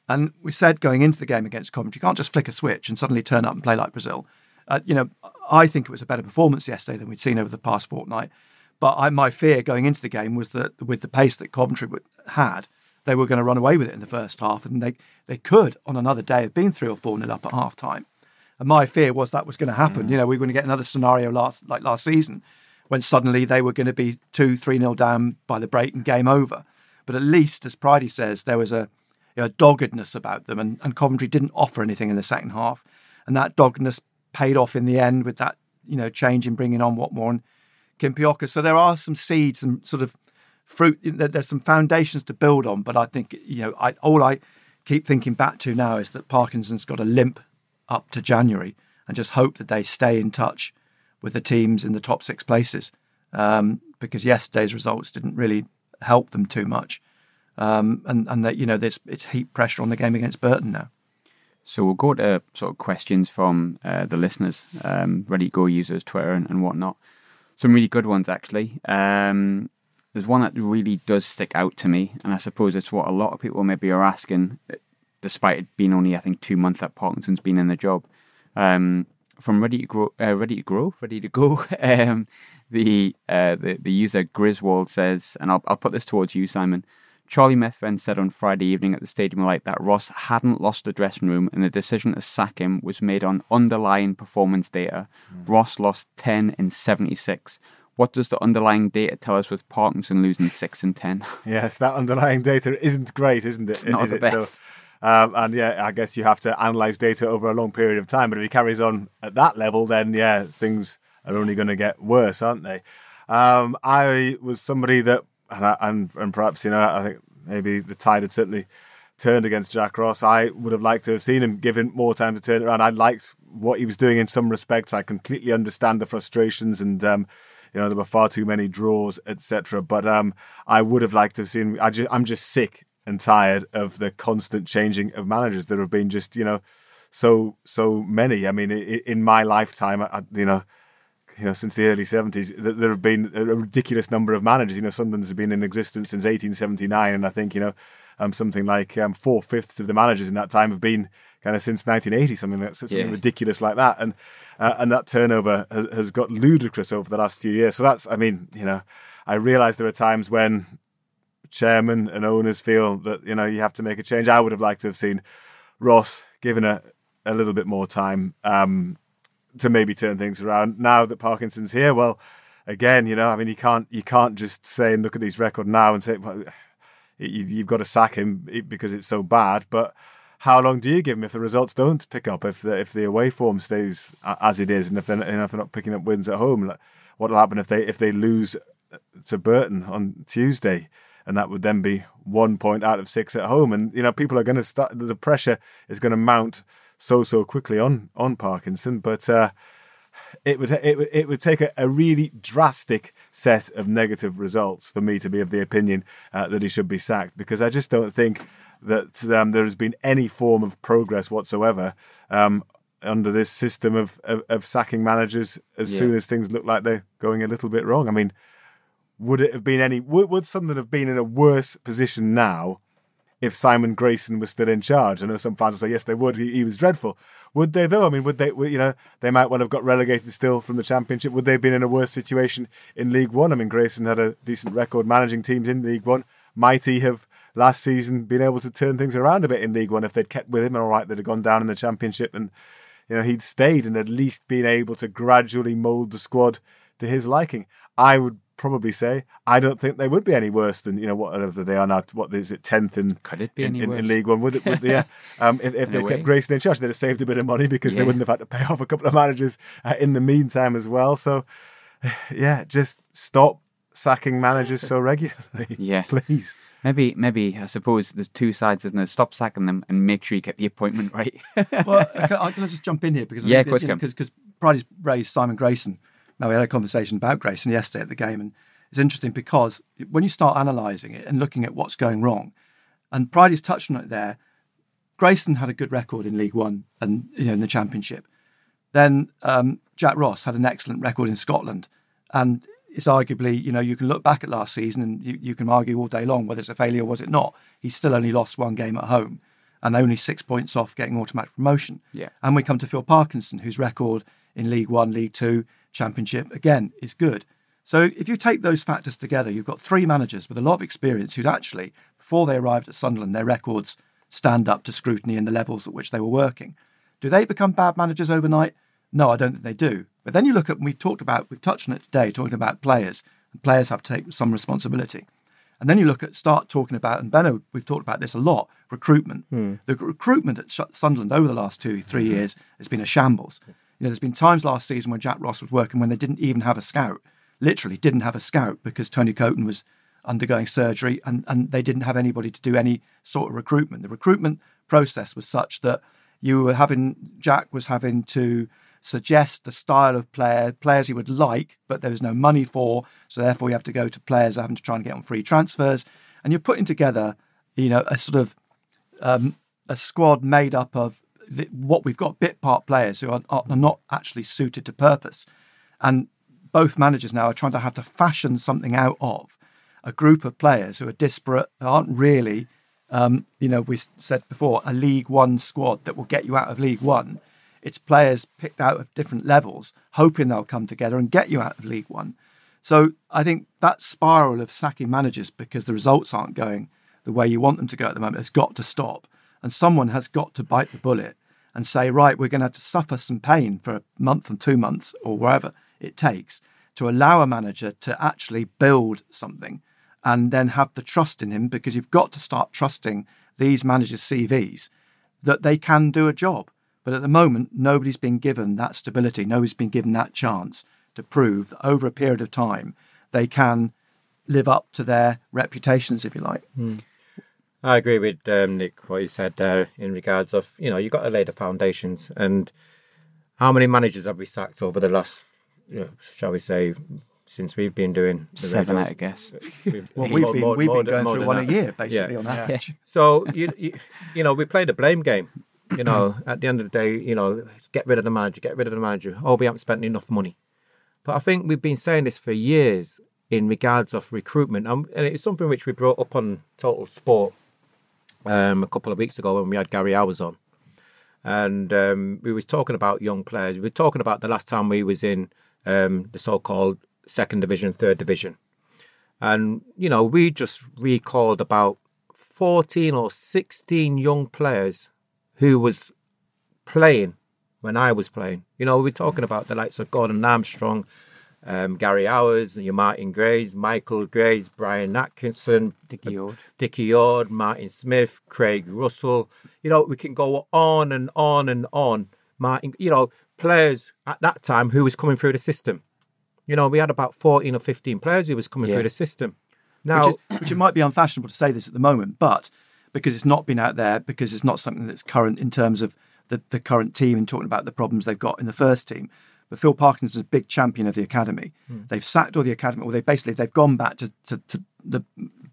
And we said going into the game against Coventry, you can't just flick a switch and suddenly turn up and play like Brazil. I think it was a better performance yesterday than we'd seen over the past fortnight. But my fear going into the game was that with the pace that Coventry had, they were going to run away with it in the first half. And they could, on another day, have been 3 or 4-0 up at half-time. And my fear was that was going to happen. Mm. You know, we were going to get another scenario like last season, when suddenly they were going to be 2-3-0 down by the break and game over. But at least, as Pridey says, there was a doggedness about them and Coventry didn't offer anything in the second half. And that doggedness paid off in the end with that, you know, change in bringing on Watmore and Kimpioka. So there are some seeds and sort of fruit, there's some foundations to build on. But I think, you know, all I keep thinking back to now is that Parkinson's got a limp up to January and just hope that they stay in touch with the teams in the top 6 places because yesterday's results didn't really help them too much. And that, you know, it's heap pressure on the game against Burton now. So we'll go to sort of questions from the listeners, Reddit Go users, Twitter and whatnot. Some really good ones, actually. There's one that really does stick out to me, and I suppose it's what a lot of people maybe are asking, despite it being only, I think, 2 months that Parkinson's been in the job. From Ready to Go. The user Griswold says, and I'll put this towards you, Simon. Charlie Methven said on Friday evening at the Stadium Light that Ross hadn't lost the dressing room, and the decision to sack him was made on underlying performance data. Mm. Ross lost 10 in 76. What does the underlying data tell us with Parkinson losing 6 and 10? Yes, that underlying data isn't great, isn't it? It's not the best. So, and yeah, I guess you have to analyse data over a long period of time. But if he carries on at that level, then yeah, things are only going to get worse, aren't they? I was somebody that, and perhaps, you know, I think maybe the tide had certainly turned against Jack Ross. I would have liked to have seen him given more time to turn it around. I liked what he was doing in some respects. I completely understand the frustrations and, you know, there were far too many draws, etc. But I would have liked to have seen, I'm just sick and tired of the constant changing of managers. There have been just, you know, so many. I mean, in my lifetime, I, you know, you know, since the early 70s, there have been a ridiculous number of managers. You know, Sunderland's have been in existence since 1879, and I think, you know, something like 4/5 of the managers in that time have been kind of since 1980, something ridiculous like that. And that turnover has got ludicrous over the last few years. So that's, I mean, you know, I realise there are times when chairmen and owners feel that, you know, you have to make a change. I would have liked to have seen Ross given a little bit more time to maybe turn things around. Now that Parkinson's here, well, again, you know, I mean, you can't just say, and look at his record now and say, well, you've got to sack him because it's so bad. But how long do you give him if the results don't pick up, if the away form stays as it is, and if they're not picking up wins at home? Like, what will happen if they lose to Burton on Tuesday? And that would then be 1 point out of 6 at home. And, you know, people are going to start, the pressure is going to mount so quickly on Parkinson. But it would take a really drastic set of negative results for me to be of the opinion that he should be sacked, because I just don't think that there has been any form of progress whatsoever under this system of sacking managers as soon as things look like they're going a little bit wrong. I mean, would Sunderland have been in a worse position now if Simon Grayson was still in charge? I know some fans will say, yes, they would. He was dreadful. Would they, though? I mean, would they, you know, they might well have got relegated still from the Championship. Would they have been in a worse situation in League One? I mean, Grayson had a decent record managing teams in League One. Might he have last season been able to turn things around a bit in League One if they'd kept with him? All right, they'd have gone down in the Championship and, you know, he'd stayed and at least been able to gradually mould the squad to his liking. I would probably say I don't think they would be any worse than, you know, whatever they are now. What is it, 10th in League One? Would it? If they kept Grayson in charge, they'd have saved a bit of money because they wouldn't have had to pay off a couple of managers in the meantime as well. So, yeah, just stop sacking managers so regularly, please. Maybe I suppose there's two sides, isn't there? Stop sacking them and make sure you get the appointment right. Well, can I just jump in here because Bridie's raised Simon Grayson. Now, we had a conversation about Grayson yesterday at the game, and it's interesting because when you start analysing it and looking at what's going wrong, and Pridey's touched on it there, Grayson had a good record in League One and, you know, in the Championship. Then Jack Ross had an excellent record in Scotland, and it's arguably, you know, you can look back at last season and you can argue all day long whether it's a failure or was it not. He still only lost one game at home and only 6 points off getting automatic promotion. Yeah. And we come to Phil Parkinson, whose record in League One, League Two, Championship, again, is good. So if you take those factors together, you've got three managers with a lot of experience who'd actually, before they arrived at Sunderland, their records stand up to scrutiny and the levels at which they were working. Do they become bad managers overnight? No, I don't think they do. But then you look at, and we've touched on it today, talking about players, and players have to take some responsibility. And then you start talking about, and Benno, we've talked about this a lot, recruitment. The recruitment at Sunderland over the last 2-3 years has been a shambles. You know, there's been times last season when Jack Ross was working when they didn't even have a scout, literally didn't have a scout because Tony Coton was undergoing surgery and they didn't have anybody to do any sort of recruitment. The recruitment process was such that Jack was having to suggest the style of players he would like, but there was no money for. So therefore you have to go to players having to try and get on free transfers. And you're putting together, you know, a sort of a squad made up of what we've got, bit part players who are not actually suited to purpose. And both managers now are trying to have to fashion something out of a group of players who are disparate, aren't really, you know, we said before, a League One squad that will get you out of League One. It's players picked out of different levels, hoping they'll come together and get you out of League One. So I think that spiral of sacking managers because the results aren't going the way you want them to go at the moment has got to stop. And someone has got to bite the bullet and say, right, we're going to have to suffer some pain for a month and 2 months or wherever it takes to allow a manager to actually build something and then have the trust in him, because you've got to start trusting these managers' CVs that they can do a job. But at the moment, nobody's been given that stability. Nobody's been given that chance to prove that over a period of time, they can live up to their reputations, if you like. Mm. I agree with Nick, what he said there in regards of, you know, you've got to lay the foundations. And how many managers have we sacked over the last, you know, shall we say, since we've been doing the seven radios? I guess. Well, we've been going through one a year, basically, on average. Yeah. So, you know, we play the blame game. You know, at the end of the day, you know, get rid of the manager. Oh, we haven't spent enough money. But I think we've been saying this for years in regards of recruitment, and it's something which we brought up on Total Sport a couple of weeks ago when we had Gary Hours on. And we was talking about young players. We were talking about the last time we was in the so-called second division, third division. And, you know, we just recalled about 14 or 16 young players who was playing when I was playing. You know, we're talking about the likes of Gordon Armstrong, Gary Hours, your Martin Graves, Michael Graves, Brian Atkinson, Dickie Ord, Martin Smith, Craig Russell. You know, we can go on and on and on. Martin, you know, players at that time who was coming through the system. You know, we had about 14 or 15 players who was coming through the system. Now, which it might be unfashionable to say this at the moment, but because it's not been out there, because it's not something that's current in terms of the current team and talking about the problems they've got in the first team. But Phil Parkinson's a big champion of the academy. They've sacked all the academy, or they've gone back to the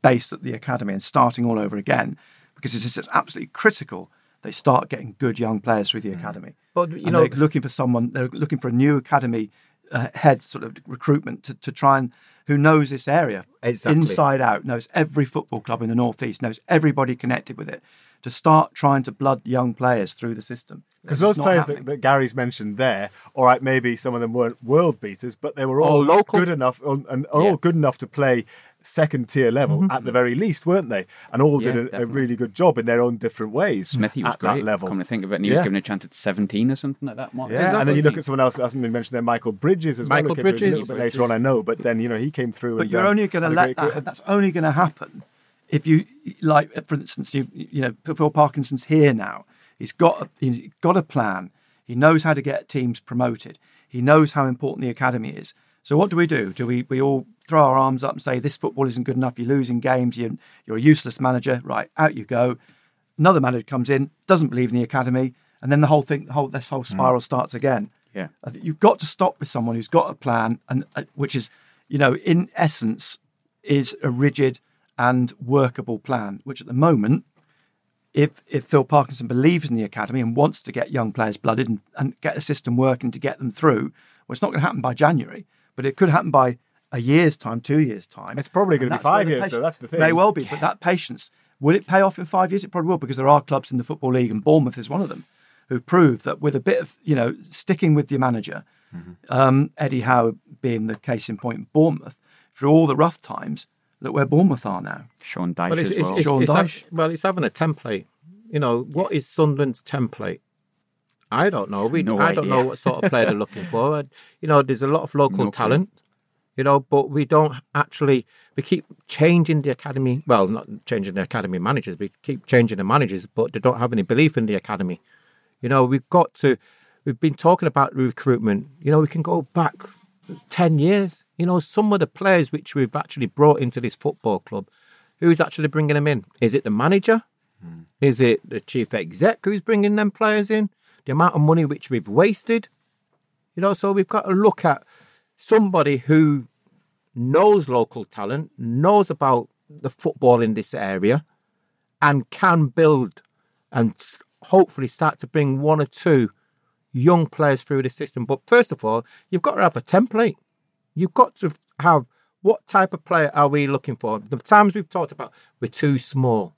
base at the academy and starting all over again, because it's absolutely critical they start getting good young players through the academy. But you know, they're looking for someone. They're looking for a new academy head sort of recruitment to try and who knows this area inside out, knows every football club in the northeast, knows everybody connected with it, to start trying to blood young players through the system. Because those players that Gary's mentioned there, all right, maybe some of them weren't world beaters, but they were all local, good enough and all good enough to play second tier level at the very least, weren't they? And all did a really good job in their own different ways. Smithy was great, that level. Come to think of it, and he was given a chance at 17 or something like that. Exactly. And then you look at someone else that hasn't been mentioned there, Michael Bridges, a little bit later on, I know, but then you know he came through. But you're only going to let that. That's only going to happen if you, like, for instance, you know, Phil Parkinson's here now. He's got a plan. He knows how to get teams promoted. He knows how important the academy is. So what do we do? Do we all throw our arms up and say, this football isn't good enough, you're losing games, you're a useless manager, right, out you go. Another manager comes in, doesn't believe in the academy, and then this whole spiral starts again. Yeah, you've got to stop with someone who's got a plan, and which is, you know, in essence, is a rigid and workable plan, which at the moment, if Phil Parkinson believes in the academy and wants to get young players blooded and get a system working to get them through, well, it's not going to happen by January, but it could happen by a year's time, 2 years' time. It's probably going to be 5 years, though. That's the thing. May well be, but that patience, will it pay off in 5 years? It probably will, because there are clubs in the Football League, and Bournemouth is one of them, who prove that with a bit of, you know, sticking with your manager, Eddie Howe being the case in point in Bournemouth, through all the rough times, look where Bournemouth are now. Sean Dyche Sean Dyche. It's having a template. You know, what is Sunderland's template? I don't know. I don't know what sort of player they're looking for. You know, there's a lot of local talent. You know, but we don't actually. We keep changing the academy. Well, not changing the academy managers. We keep changing the managers, but they don't have any belief in the academy. You know, we've got to. We've been talking about recruitment. You know, we can go back 10 years. You know, some of the players which we've actually brought into this football club, who's actually bringing them in? Is it the manager? Is it the chief exec who's bringing them players in? The amount of money which we've wasted. You know, so we've got to look at somebody who knows local talent, knows about the football in this area, and can build and hopefully start to bring one or two young players through the system. But first of all, you've got to have a template. You've got to have what type of player are we looking for? The times we've talked about, we're too small.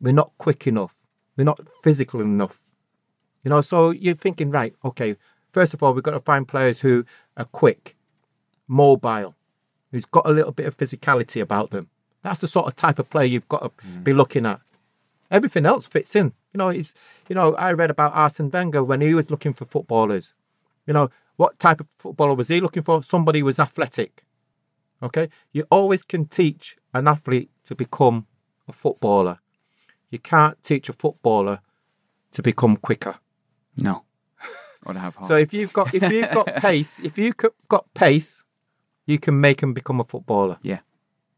We're not quick enough. We're not physical enough. You know, so you're thinking, right, okay, first of all, we've got to find players who are quick, mobile, who's got a little bit of physicality about them. That's the sort of type of player you've got to be looking at. Everything else fits in. You know, I read about Arsene Wenger when he was looking for footballers. You know, what type of footballer was he looking for? Somebody who was athletic. Okay? You always can teach an athlete to become a footballer. You can't teach a footballer to become quicker. No. So if you've got pace, you can make them become a footballer. Yeah.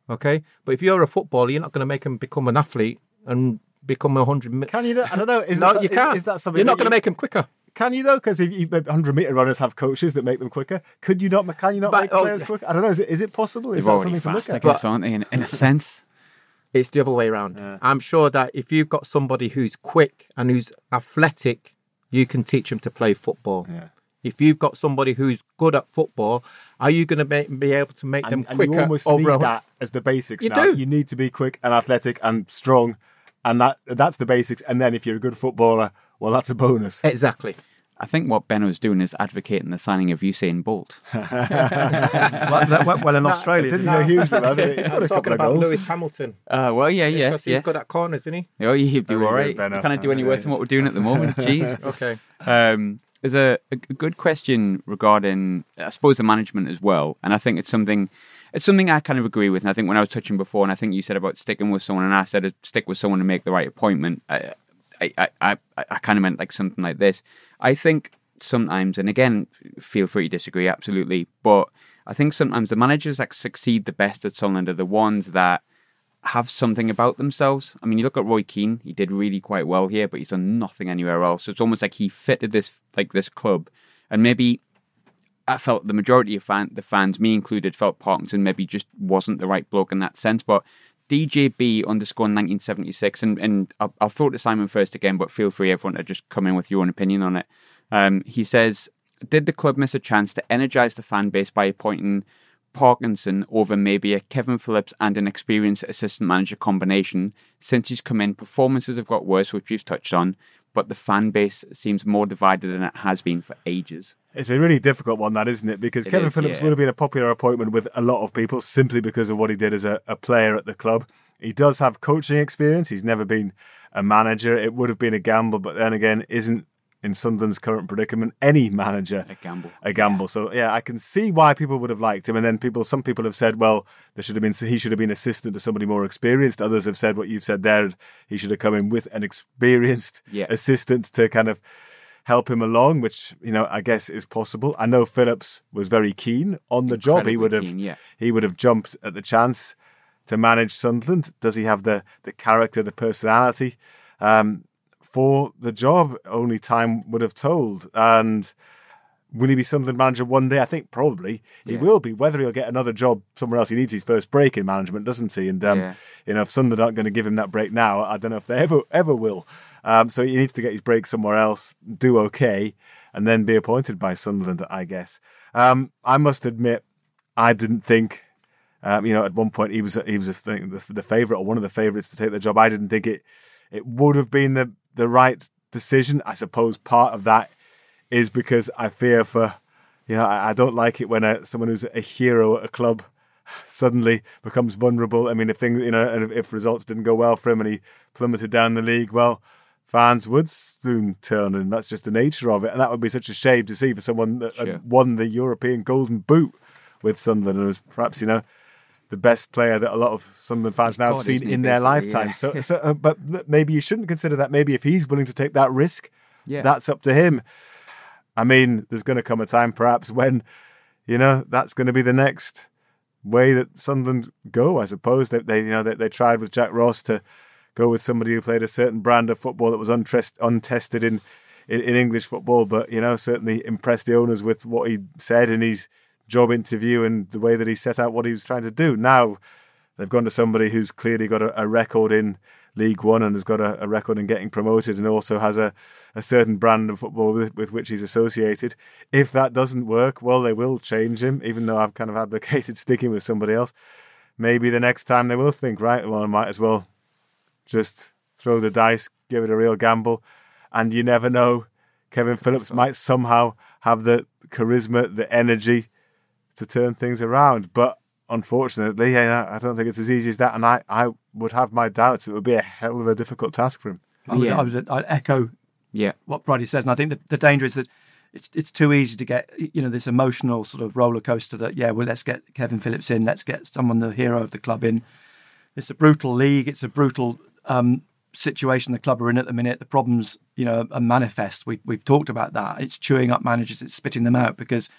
Okay? But if you're a footballer, you're not going to make them become an athlete and become 100 meter. Can you? I don't know. No, you can't. Is that something you're not going to make them quicker? Can you though? Because if 100 meter runners have coaches that make them quicker, could you not? Can you not make players quicker? I don't know. Is it possible? Is that something fast, to look at? I guess, aren't they? In a sense. It's the other way around. Yeah. I'm sure that if you've got somebody who's quick and who's athletic, you can teach them to play football. Yeah. If you've got somebody who's good at football, are you going to be able to make them quicker? And you almost need that as the basics now. You need to be quick and athletic and strong, and that's the basics. And then if you're a good footballer, well, that's a bonus. Exactly. I think what Ben was doing is advocating the signing of Usain Bolt. well, in Australia, I didn't know he was about it. He's got a couple of goals. Lewis Hamilton. Because he's good at corners, isn't he? Oh, he'd do all right. You can't do any worse than what we're doing at the moment. Jeez. Okay. There's a good question regarding, I suppose, the management as well, and I think it's something I kind of agree with. And I think when I was touching before, and I think you said about sticking with someone, and I said stick with someone to make the right appointment. I kind of meant like something like this. I think sometimes, and again, feel free to disagree, absolutely, but I think sometimes the managers that succeed the best at Sunderland are the ones that have something about themselves. I mean, you look at Roy Keane; he did really quite well here, but he's done nothing anywhere else. So it's almost like he fitted this club, and maybe I felt the majority of the fans, me included, felt Parkinson maybe just wasn't the right bloke in that sense, but. DJB_1976, and I'll throw to Simon first again, but feel free, everyone, to just come in with your own opinion on it. He says, did the club miss a chance to energise the fan base by appointing Parkinson over maybe a Kevin Phillips and an experienced assistant manager combination? Since he's come in, performances have got worse, which you've touched on, but the fan base seems more divided than it has been for ages. It's a really difficult one, that, isn't it? Because Kevin Phillips would have been a popular appointment with a lot of people simply because of what he did as a player at the club. He does have coaching experience. He's never been a manager. It would have been a gamble, but then again, isn't, in Sunderland's current predicament, any manager a gamble. Yeah. So yeah, I can see why people would have liked him. And then some people have said, well, he should have been assistant to somebody more experienced. Others have said what you've said there. He should have come in with an experienced assistant to kind of help him along, which, you know, I guess is possible. I know Phillips was very keen on the job. He would have jumped at the chance to manage Sunderland. Does he have the character, the personality? For the job, only time would have told. And will he be Sunderland manager one day? I think probably he will be. Whether he'll get another job somewhere else, he needs his first break in management, doesn't he? And you know, if Sunderland aren't going to give him that break now, I don't know if they ever will. So he needs to get his break somewhere else, do okay, and then be appointed by Sunderland, I guess. I must admit, I didn't think. You know, at one point he was the favourite or one of the favourites to take the job. I didn't think it would have been the right decision. I suppose part of that is because I fear for, you know, I don't like it when someone who's a hero at a club suddenly becomes vulnerable. I mean, if results didn't go well for him and he plummeted down the league, well, fans would soon turn, and that's just the nature of it. And that would be such a shame to see for someone that had won the European Golden Boot with Sunderland and was perhaps, you know, the best player that a lot of Sunderland fans now have seen in their lifetime. Yeah. So, but maybe you shouldn't consider that. Maybe if he's willing to take that risk, that's up to him. I mean, there's going to come a time perhaps when, you know, that's going to be the next way that Sunderland go, I suppose. They tried with Jack Ross to go with somebody who played a certain brand of football that was untested in English football, but, you know, certainly impressed the owners with what he said and his job interview and the way that he set out what he was trying to do. Now they've gone to somebody who's clearly got a record in League One and has got a record in getting promoted and also has a certain brand of football with which he's associated. If that doesn't work, well, they will change him, even though I've kind of advocated sticking with somebody else. Maybe the next time they will think, right, well, I might as well just throw the dice, give it a real gamble. And you never know, Kevin Phillips might somehow have the charisma, the energy to turn things around. But unfortunately, I don't think it's as easy as that, and I would have my doubts. It would be a hell of a difficult task for him. I'd echo what Bridie says, and I think the danger is that it's too easy to get, you know, this emotional sort of roller coaster that let's get Kevin Phillips in, let's get someone, the hero of the club, in. It's a brutal league, it's a brutal situation the club are in at the minute. The problems, you know, are manifest. We've talked about that. It's chewing up managers, it's spitting them out, because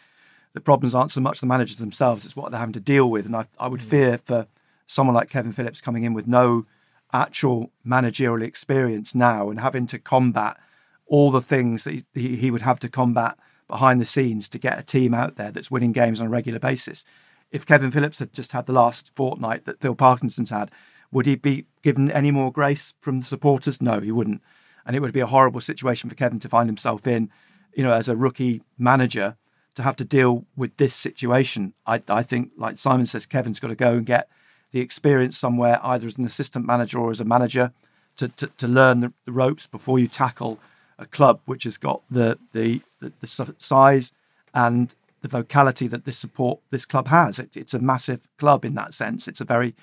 the problems aren't so much the managers themselves, it's what they're having to deal with. And I would fear for someone like Kevin Phillips coming in with no actual managerial experience now and having to combat all the things that he would have to combat behind the scenes to get a team out there that's winning games on a regular basis. If Kevin Phillips had just had the last fortnight that Phil Parkinson's had, would he be given any more grace from the supporters? No, he wouldn't. And it would be a horrible situation for Kevin to find himself in. you know, as a rookie manager to have to deal with this situation. I think, like Simon says, Kevin's got to go and get the experience somewhere, either as an assistant manager or as a manager, to learn the ropes before you tackle a club which has got the size and the vocality that this club has. It's a massive club in that sense. It's a very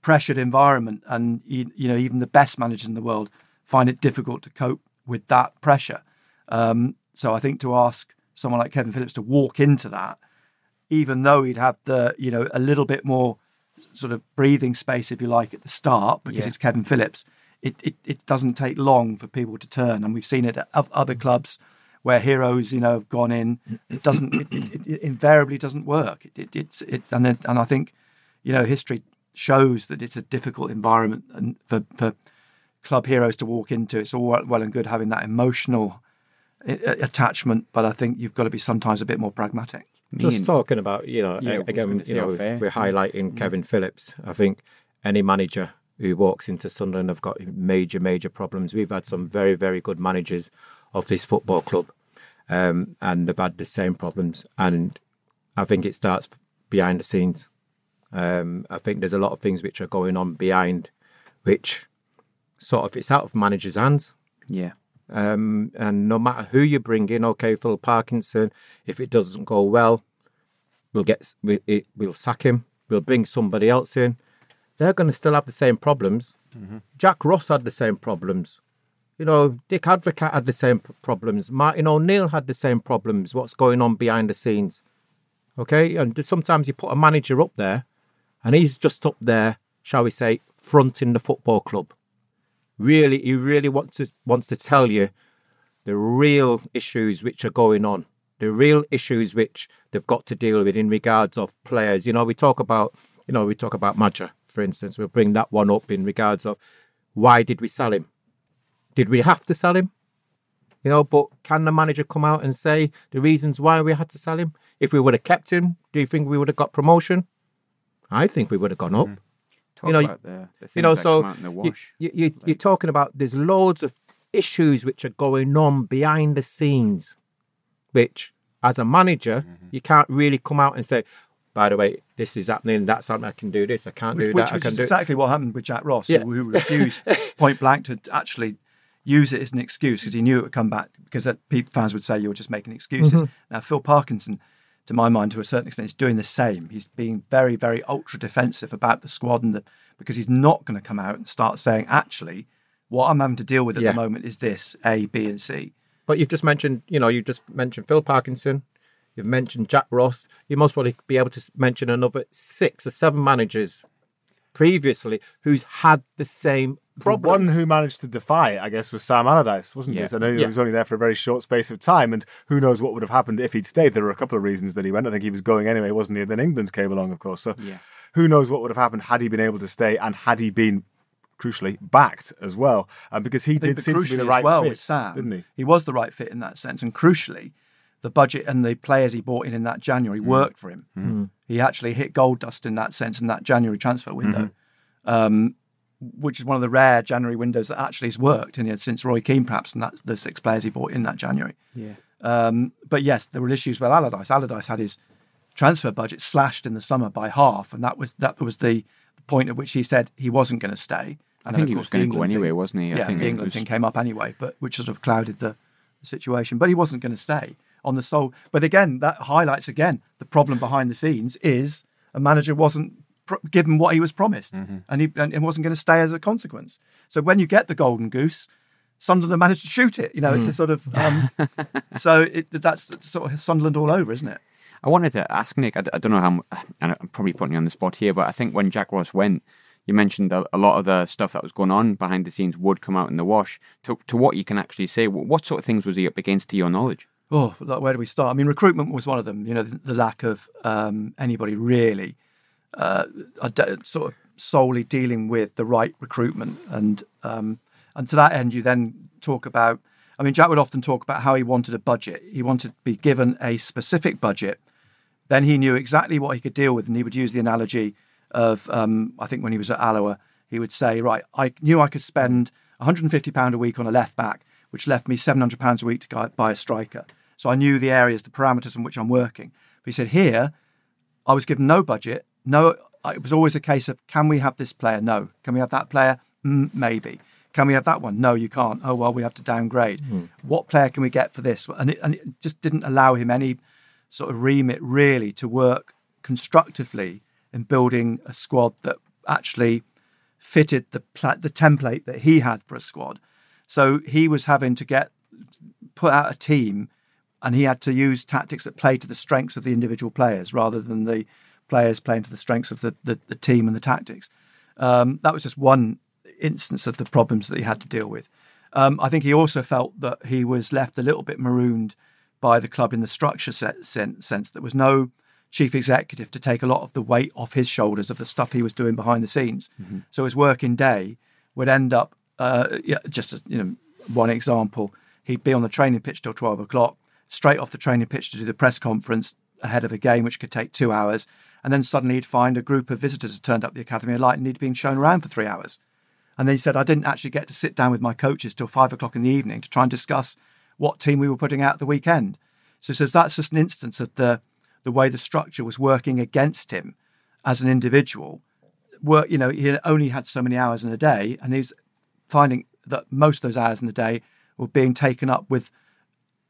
pressured environment, and you know even the best managers in the world find it difficult to cope with that pressure. So I think to ask someone like Kevin Phillips to walk into that, even though he'd have the, you know, a little bit more sort of breathing space, if you like, at the start, because it's Kevin Phillips, it doesn't take long for people to turn. And we've seen it at other clubs where heroes, you know, have gone in. It invariably doesn't work. And I think, you know, history shows that it's a difficult environment and for club heroes to walk into. It's all well and good having that emotional attachment, but I think you've got to be sometimes a bit more pragmatic. Just talking about, you know, again, you know, we're highlighting Kevin Phillips. I think any manager who walks into Sunderland have got major, major problems. We've had some very, very good managers of this football club, and they've had the same problems. And I think it starts behind the scenes. I think there's a lot of things which are going on behind, which sort of, it's out of managers' hands. Yeah. And no matter who you bring in, okay, Phil Parkinson, if it doesn't go well, we'll sack him. We'll bring somebody else in. They're going to still have the same problems. Mm-hmm. Jack Ross had the same problems. You know, Dick Advocat had the same problems. Martin O'Neill had the same problems. What's going on behind the scenes? Okay, and sometimes you put a manager up there, and he's just up there, shall we say, fronting the football club. Really, he really wants to tell you the real issues which are going on, the real issues which they've got to deal with in regards of players. You know, we talk about Madja, for instance. We'll bring that one up in regards of why did we sell him? Did we have to sell him? You know, but can the manager come out and say the reasons why we had to sell him? If we would have kept him, do you think we would have got promotion? I think we would have gone up. Mm. Talk about the things that come out in the wash. You're talking about there's loads of issues which are going on behind the scenes, which as a manager, you can't really come out and say, by the way, this is happening, that's happening, I can do this, I can't do that. Which is exactly what happened with Jack Ross, who refused point blank to actually use it as an excuse because he knew it would come back, because fans would say you're just making excuses. Mm-hmm. Now, Phil Parkinson, to my mind, to a certain extent, is doing the same. He's being very, very ultra defensive about the squad, and because he's not going to come out and start saying, actually, what I'm having to deal with at the moment is this, A, B, and C. But you've just mentioned Phil Parkinson, you've mentioned Jack Ross. You must probably be able to mention another 6 or 7 managers previously who's had the same problem. The one who managed to defy it, I guess, was Sam Allardyce, wasn't it? I know he was only there for a very short space of time, and who knows what would have happened if he'd stayed. There were a couple of reasons that he went. I think he was going anyway, wasn't he? And then England came along, of course. So who knows what would have happened had he been able to stay, and had he been, crucially, backed as well. Because he did seem to be the right fit, with Sam, didn't he? He was the right fit in that sense. And crucially, the budget and the players he bought in that January worked for him. Mm. He actually hit gold dust in that sense in that January transfer window. Mm-hmm. Which is one of the rare January windows that actually has worked, and since Roy Keane, perhaps, and that's the 6 players he bought in that January. Yeah. But yes, there were issues with Allardyce. Allardyce had his transfer budget slashed in the summer by half, and that was the point at which he said he wasn't going to stay. And I think he was going to go anyway, wasn't he? I think the England thing came up anyway, but which sort of clouded the situation. But he wasn't going to stay on the sole. But again, that highlights again the problem behind the scenes is a manager wasn't given what he was promised, and it wasn't going to stay as a consequence. So when you get the golden goose, Sunderland managed to shoot it. You know, it's a sort of that's sort of Sunderland all over, isn't it? I wanted to ask Nick. I don't know how, and I'm probably putting you on the spot here, but I think when Jack Ross went, you mentioned that a lot of the stuff that was going on behind the scenes would come out in the wash. To what you can actually say, what sort of things was he up against, to your knowledge? Oh, where do we start? I mean, recruitment was one of them. You know, the lack of anybody really. Sort of solely dealing with the right recruitment, and to that end, you then talk about. I mean, Jack would often talk about how he wanted a budget. He wanted to be given a specific budget. Then he knew exactly what he could deal with, and he would use the analogy of I think when he was at Alloa, he would say, "Right, I knew I could spend £150 a week on a left back, which left me £700 a week to buy a striker." So I knew the areas, the parameters in which I'm working. But he said, here, I was given no budget. No, it was always a case of, can we have this player? No. Can we have that player? Maybe. Can we have that one? No, you can't. Oh, well, we have to downgrade. Mm. What player can we get for this? And it just didn't allow him any sort of remit, really, to work constructively in building a squad that actually fitted the template that he had for a squad. So he was having to put out a team, and he had to use tactics that play to the strengths of the individual players rather than the players playing to the strengths of the team and the tactics. That was just one instance of the problems that he had to deal with. I think he also felt that he was left a little bit marooned by the club in the structure sense. There was no chief executive to take a lot of the weight off his shoulders of the stuff he was doing behind the scenes. Mm-hmm. So his working day would end up, just as, one example, he'd be on the training pitch till 12 o'clock, straight off the training pitch to do the press conference ahead of a game, which could take 2 hours. And then suddenly he'd find a group of visitors had turned up the Academy of Light and he'd been shown around for 3 hours. And then he said, I didn't actually get to sit down with my coaches till 5 o'clock in the evening to try and discuss what team we were putting out the weekend. So he says that's just an instance of the way the structure was working against him as an individual. He only had so many hours in a day, and he's finding that most of those hours in the day were being taken up with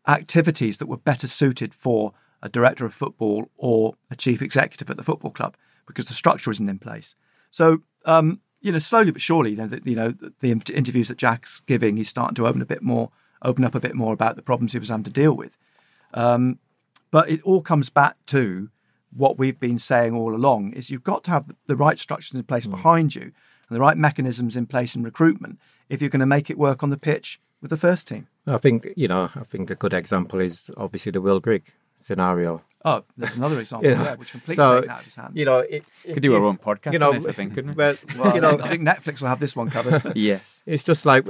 activities that were better suited for a director of football or a chief executive at the football club because the structure isn't in place. So, slowly but surely, the interviews that Jack's giving, he's starting to open up a bit more about the problems he was having to deal with. But it all comes back to what we've been saying all along, is you've got to have the right structures in place behind you and the right mechanisms in place in recruitment if you're going to make it work on the pitch with the first team. I think a good example is obviously the Will Grigg scenario. Oh, there's another example there, which completely taken out of his hands. Could do our own podcast. I think, couldn't we? I think Netflix will have this one covered. Yes, it's just like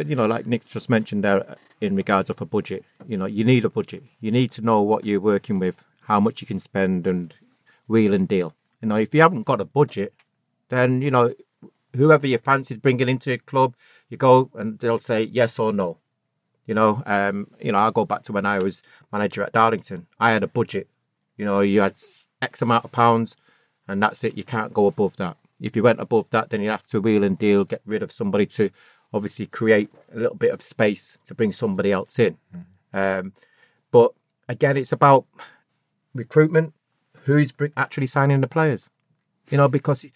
Nick just mentioned there, in regards of a budget. You need a budget. You need to know what you're working with, how much you can spend, and wheel and deal. If you haven't got a budget, then whoever you fancy is bringing into a club, you go and they'll say yes or no. I'll go back to when I was manager at Darlington. I had a budget. You had X amount of pounds and that's it. You can't go above that. If you went above that, then you'd have to wheel and deal, get rid of somebody to obviously create a little bit of space to bring somebody else in. Mm-hmm. But again, it's about recruitment. Who's actually signing the players? Because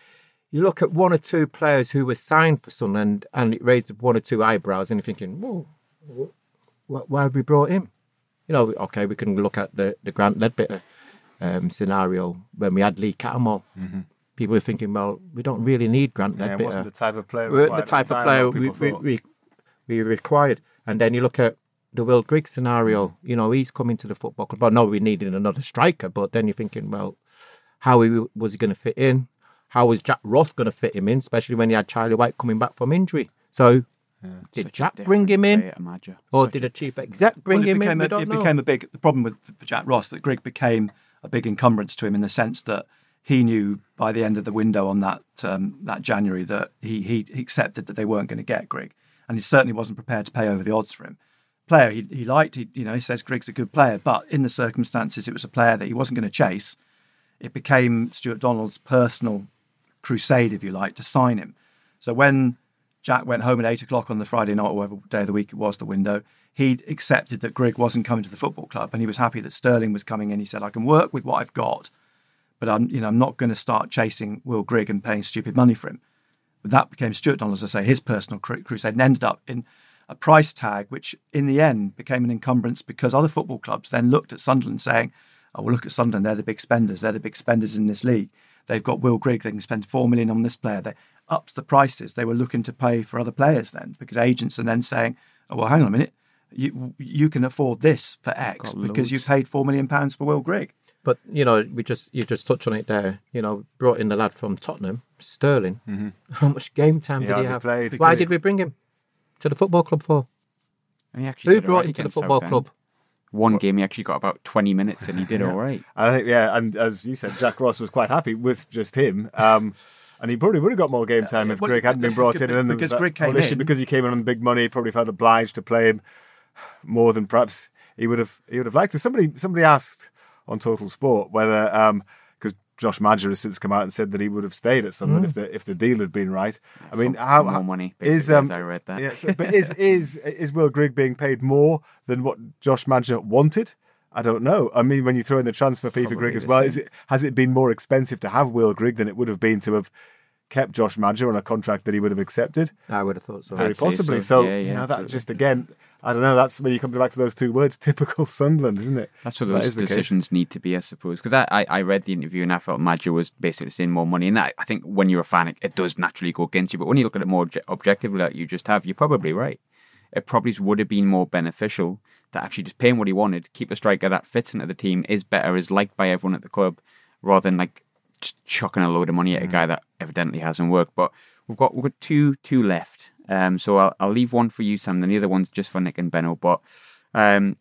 you look at one or two players who were signed for Sunderland and it raised one or two eyebrows and you're thinking, whoa, why have we brought him? Okay, we can look at the Grant Leadbitter scenario when we had Lee Cattermole. Mm-hmm. People were thinking, well, we don't really need Grant Leadbitter. It wasn't the type of player we required. And then you look at the Will Grigg scenario. He's coming to the football club. Well, no, we needed another striker. But then you're thinking, well, was he going to fit in? How was Jack Ross going to fit him in, especially when he had Charlie White coming back from injury? So... Yeah. Did Jack bring him in, or did a chief exec bring him in? The problem for Jack Ross, that Grigg became a big encumbrance to him in the sense that he knew by the end of the window on that that January that he accepted that they weren't going to get Grigg, and he certainly wasn't prepared to pay over the odds for him. Player he liked, he says Grigg's a good player, but in the circumstances, it was a player that he wasn't going to chase. It became Stuart Donald's personal crusade, if you like, to sign him. So when Jack went home at 8 o'clock on the Friday night, or whatever day of the week it was, the window, he'd accepted that Grigg wasn't coming to the football club and he was happy that Sterling was coming in. He said, I can work with what I've got, but I'm not going to start chasing Will Grigg and paying stupid money for him. But that became Stuart Donald, as I say, his personal crusade, and ended up in a price tag, which in the end became an encumbrance because other football clubs then looked at Sunderland saying, oh, well, look at Sunderland, they're the big spenders. They're the big spenders in this league. They've got Will Grigg, they can spend $4 million on this player. They upped the prices. They were looking to pay for other players then, because agents are then saying, oh, well, hang on a minute, you can afford this for X because you paid £4 million for Will Grigg. But, you just touched on it there, brought in the lad from Tottenham, Sterling. Mm-hmm. How much game time did he have? Why did we bring him to the football club for? And he actually Who brought him to the football club? One game he actually got about 20 minutes and he did all right. I think, and as you said, Jack Ross was quite happy with just him. And he probably would have got more game time if Grigg hadn't been brought in. And then there was that issue because he came in on big money, he probably felt obliged to play him more than perhaps he would have liked to. Somebody asked on Total Sport whether because Josh Madger has since come out and said that he would have stayed at Sunderland if the deal had been right. Yeah, I mean, how more money is as I read that? Yeah, so, but is Will Grigg being paid more than what Josh Madger wanted? I don't know. I mean, when you throw in the transfer fee for Grigg as well, has it been more expensive to have Will Grigg than it would have been to have kept Josh Madger on a contract that he would have accepted? I would have thought so. Very possibly. So, yeah, you know, that just, again, I don't know, that's when you come back to those two words, typical Sunderland, isn't it? That's what those decisions need to be, I suppose. Because I read the interview and I felt Madger was basically saying more money. And that, I think when you're a fan, it does naturally go against you. But when you look at it more objectively, like you just have, you're probably right. It probably would have been more beneficial to actually just pay him what he wanted, keep a striker that fits into the team, is better, is liked by everyone at the club, rather than like just chucking a load of money at a guy that evidently hasn't worked. But we've got two left. So I'll leave one for you, Sam, and the other one's just for Nick and Benno. But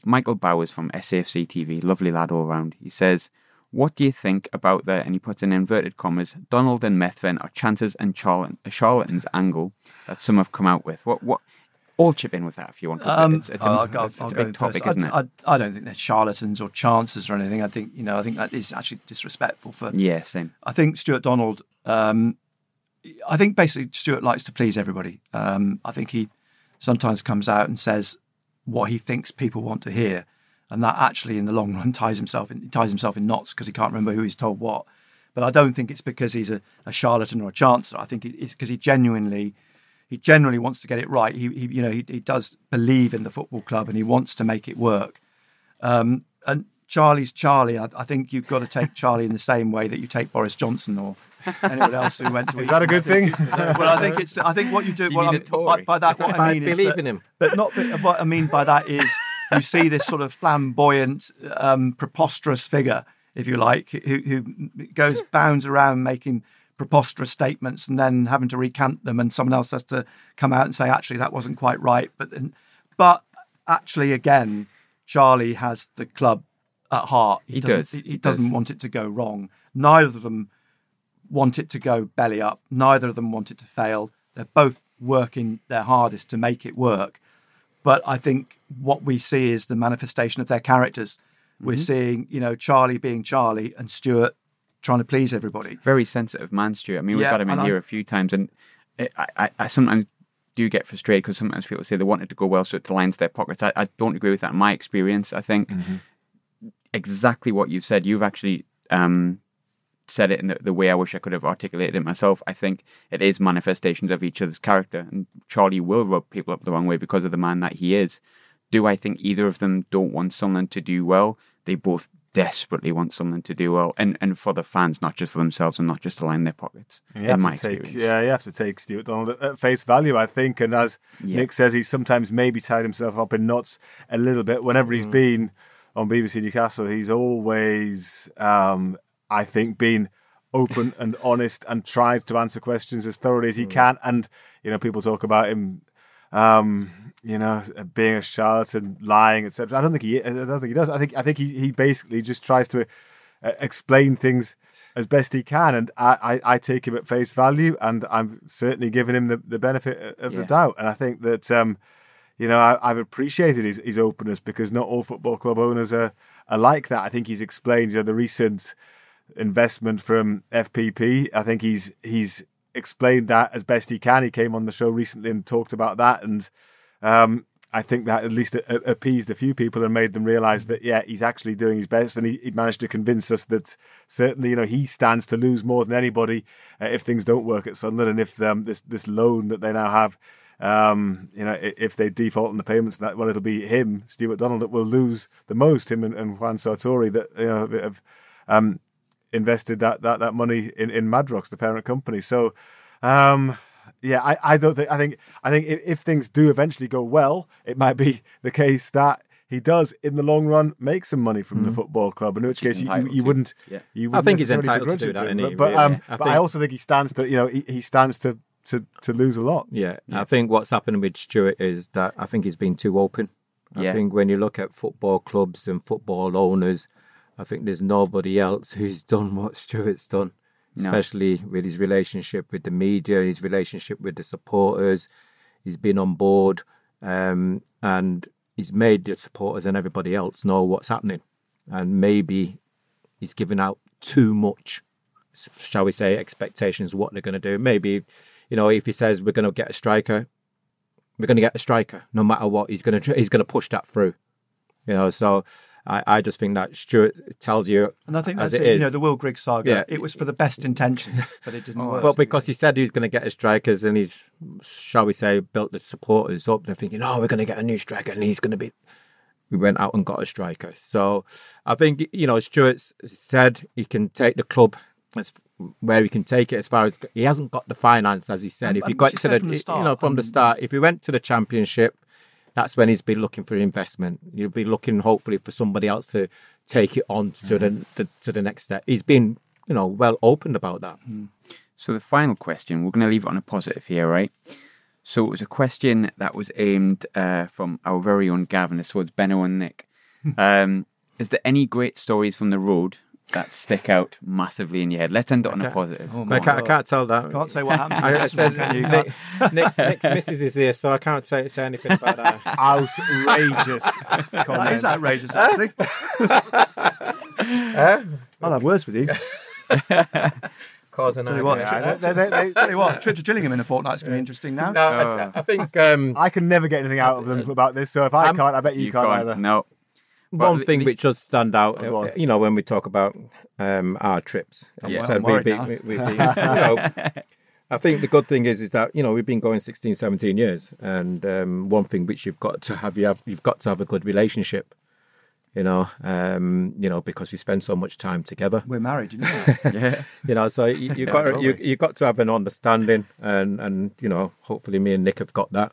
Michael Bowers from SAFC TV, lovely lad all round. He says, "What do you think about the," and he puts in inverted commas, "Donald and Methven are chanters and charlatans angle that some have come out with." What? All chip in with that if you want. It's a big topic, isn't it? I don't think they're charlatans or chancers or anything. I think, you know, I think that is actually disrespectful for. Yeah, same. I think Stuart Donald. I think basically Stuart likes to please everybody. I think he sometimes comes out and says what he thinks people want to hear, and that actually in the long run ties himself in knots because he can't remember who he's told what. But I don't think it's because he's a charlatan or a chancer. I think it's because he generally wants to get it right. He does believe in the football club and he wants to make it work. And Charlie's Charlie. I think you've got to take Charlie in the same way that you take Boris Johnson or anyone else who went to. Is that a good thing? Well, I think what you do. What I mean by that is you see this sort of flamboyant, preposterous figure, if you like, who bounds around making preposterous statements and then having to recant them, and someone else has to come out and say, actually, that wasn't quite right. But actually, again, Charlie has the club at heart. He doesn't want it to go wrong. Neither of them want it to go belly up. Neither of them want it to fail. They're both working their hardest to make it work. But I think what we see is the manifestation of their characters. Mm-hmm. We're seeing, you know, Charlie being Charlie and Stuart trying to please everybody. Very sensitive man, Stuart. I mean, we've had him in here a few times, and I sometimes do get frustrated because sometimes people say they want it to go well, so it lines their pockets. I don't agree with that in my experience. I think exactly what you've said, you've actually said it in the way I wish I could have articulated it myself. I think it is manifestations of each other's character, and Charlie will rub people up the wrong way because of the man that he is. Do I think either of them don't want Sunderland to do well? They both desperately want Sunderland to do well, and for the fans, not just for themselves and not just to line their pockets. You have to take Stuart Donald at face value, I think, and as Nick says, he's sometimes maybe tied himself up in knots a little bit. Whenever he's been on BBC Newcastle, he's always, I think, been open and honest and tried to answer questions as thoroughly as he can, and, you know, people talk about him you know, being a charlatan, lying, etc. I don't think he does. I think he basically just tries to explain things as best he can, and I take him at face value, and I'm certainly giving him the benefit of the doubt. And I think that you know, I've appreciated his openness because not all football club owners are like that. I think he's explained, you know, the recent investment from FPP. I think he's explained that as best he can. He came on the show recently and talked about that, and I think that at least appeased a few people and made them realise that he's actually doing his best, and he managed to convince us that certainly, you know, he stands to lose more than anybody if things don't work at Sunderland, and if this loan that they now have, you know, if they default on the payments, that, well, it'll be him, Stuart Donald, that will lose the most, him and Juan Sartori, that, you know, have invested that money in Madrox, the parent company. So I think if things do eventually go well, it might be the case that he does in the long run make some money from the football club, in which case you wouldn't I think he's entitled to do that, isn't he? I also think he stands to, you know, he stands to lose a lot. I think what's happened with Stuart is that I think he's been too open. I think when you look at football clubs and football owners, I think there's nobody else who's done what Stuart's done, especially with his relationship with the media, his relationship with the supporters. He's been on board, and it's made the supporters and everybody else know what's happening. And maybe he's given out too much, shall we say, expectations, what they're going to do. Maybe, you know, if he says we're going to get a striker, we're going to get a striker no matter what. He's going to push that through, you know. So I just think that Stuart tells you, and I think that's it. You know, the Will Grigg saga. Yeah. It was for the best intentions, but it didn't work. Well, because he said he's going to get his strikers, and he's, shall we say, built the supporters up. They're thinking, oh, we're going to get a new striker, and he's going to be. We went out and got a striker. So I think, you know, Stuart said he can take the club as where he can take it, as far as he hasn't got the finance, as he said. If he got to the start, you know, from the start, if he went to the Championship, that's when he's been looking for investment. You'll be looking, hopefully, for somebody else to take it on to the next step. He's been, you know, well open about that. Mm. So the final question, we're going to leave it on a positive here, right? So it was a question that was aimed from our very own Gavin, towards Benno and Nick. Is there any great stories from the road that stick out massively in your head? Let's end it on a positive. Oh, I can't tell that. I can't say what happened. I said, Nick's missus is here, so I can't say anything about that. Outrageous comments. That is outrageous, actually. I'll have words with you. Causing what? Trip to Gillingham in a fortnight's going to be interesting now. I think I can never get anything out of them about this. So if I can't, I bet you can't either. No. Well, one thing which does stand out, you know, when we talk about our trips, I think the good thing is that, you know, we've been going 16, 17 years, and one thing which you've got to have a good relationship, you know, because we spend so much time together. We're married, you know. Yeah, you know, so you've got to have an understanding, and you know, hopefully, me and Nick have got that.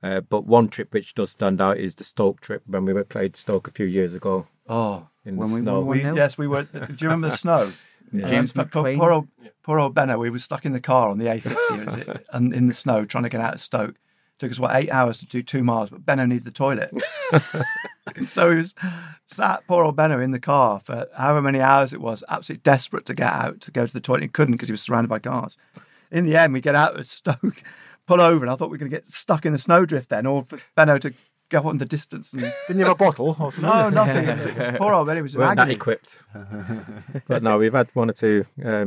But one trip which does stand out is the Stoke trip when we played Stoke a few years ago. Oh, in the snow. Yes, we were. Do you remember the snow? Yeah. James McClain. Poor old Benno, we were stuck in the car on the A50 and in the snow trying to get out of Stoke. Took us, 8 hours to do 2 miles, but Benno needed the toilet. So he was sat, poor old Benno, in the car for however many hours it was, absolutely desperate to get out, to go to the toilet. He couldn't because he was surrounded by cars. In the end, we get out of Stoke, pull over, and I thought we were going to get stuck in the snowdrift then, or for Benno to go on the distance. And... Didn't you have a bottle? Or something? No, nothing. It was poor old Benno. It was an agony. Not equipped. But no, we've had one or two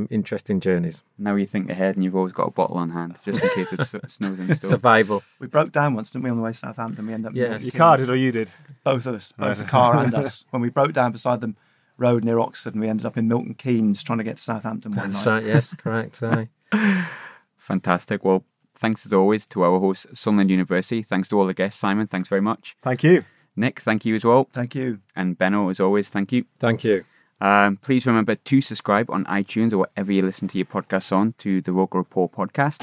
interesting journeys. Now you think ahead and you've always got a bottle on hand, just in case it snows and stuff. Survival. We broke down once, didn't we, on the way to Southampton? We ended up... Yeah, your car did or you did? Both of us, both the car and us. When we broke down beside them, road near Oxford, and we ended up in Milton Keynes trying to get to Southampton one night. That's right, yes, correct. Fantastic. Well, thanks as always to our host, Sunderland University. Thanks to all the guests. Simon, thanks very much. Thank you. Nick, thank you as well. Thank you. And Benno, as always, thank you. Thank you. Please remember to subscribe on iTunes or whatever you listen to your podcasts on to the Roker Report podcast.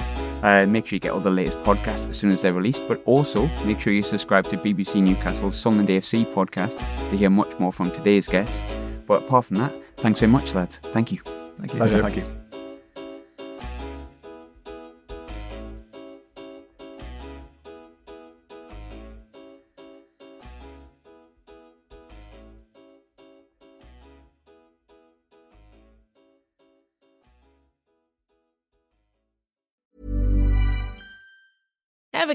Make sure you get all the latest podcasts as soon as they're released, but also make sure you subscribe to BBC Newcastle's Sunderland AFC podcast to hear much more from today's guests. But apart from that, thanks so much, lads. Thank you. Thank you. Pleasure. Thank you. Ever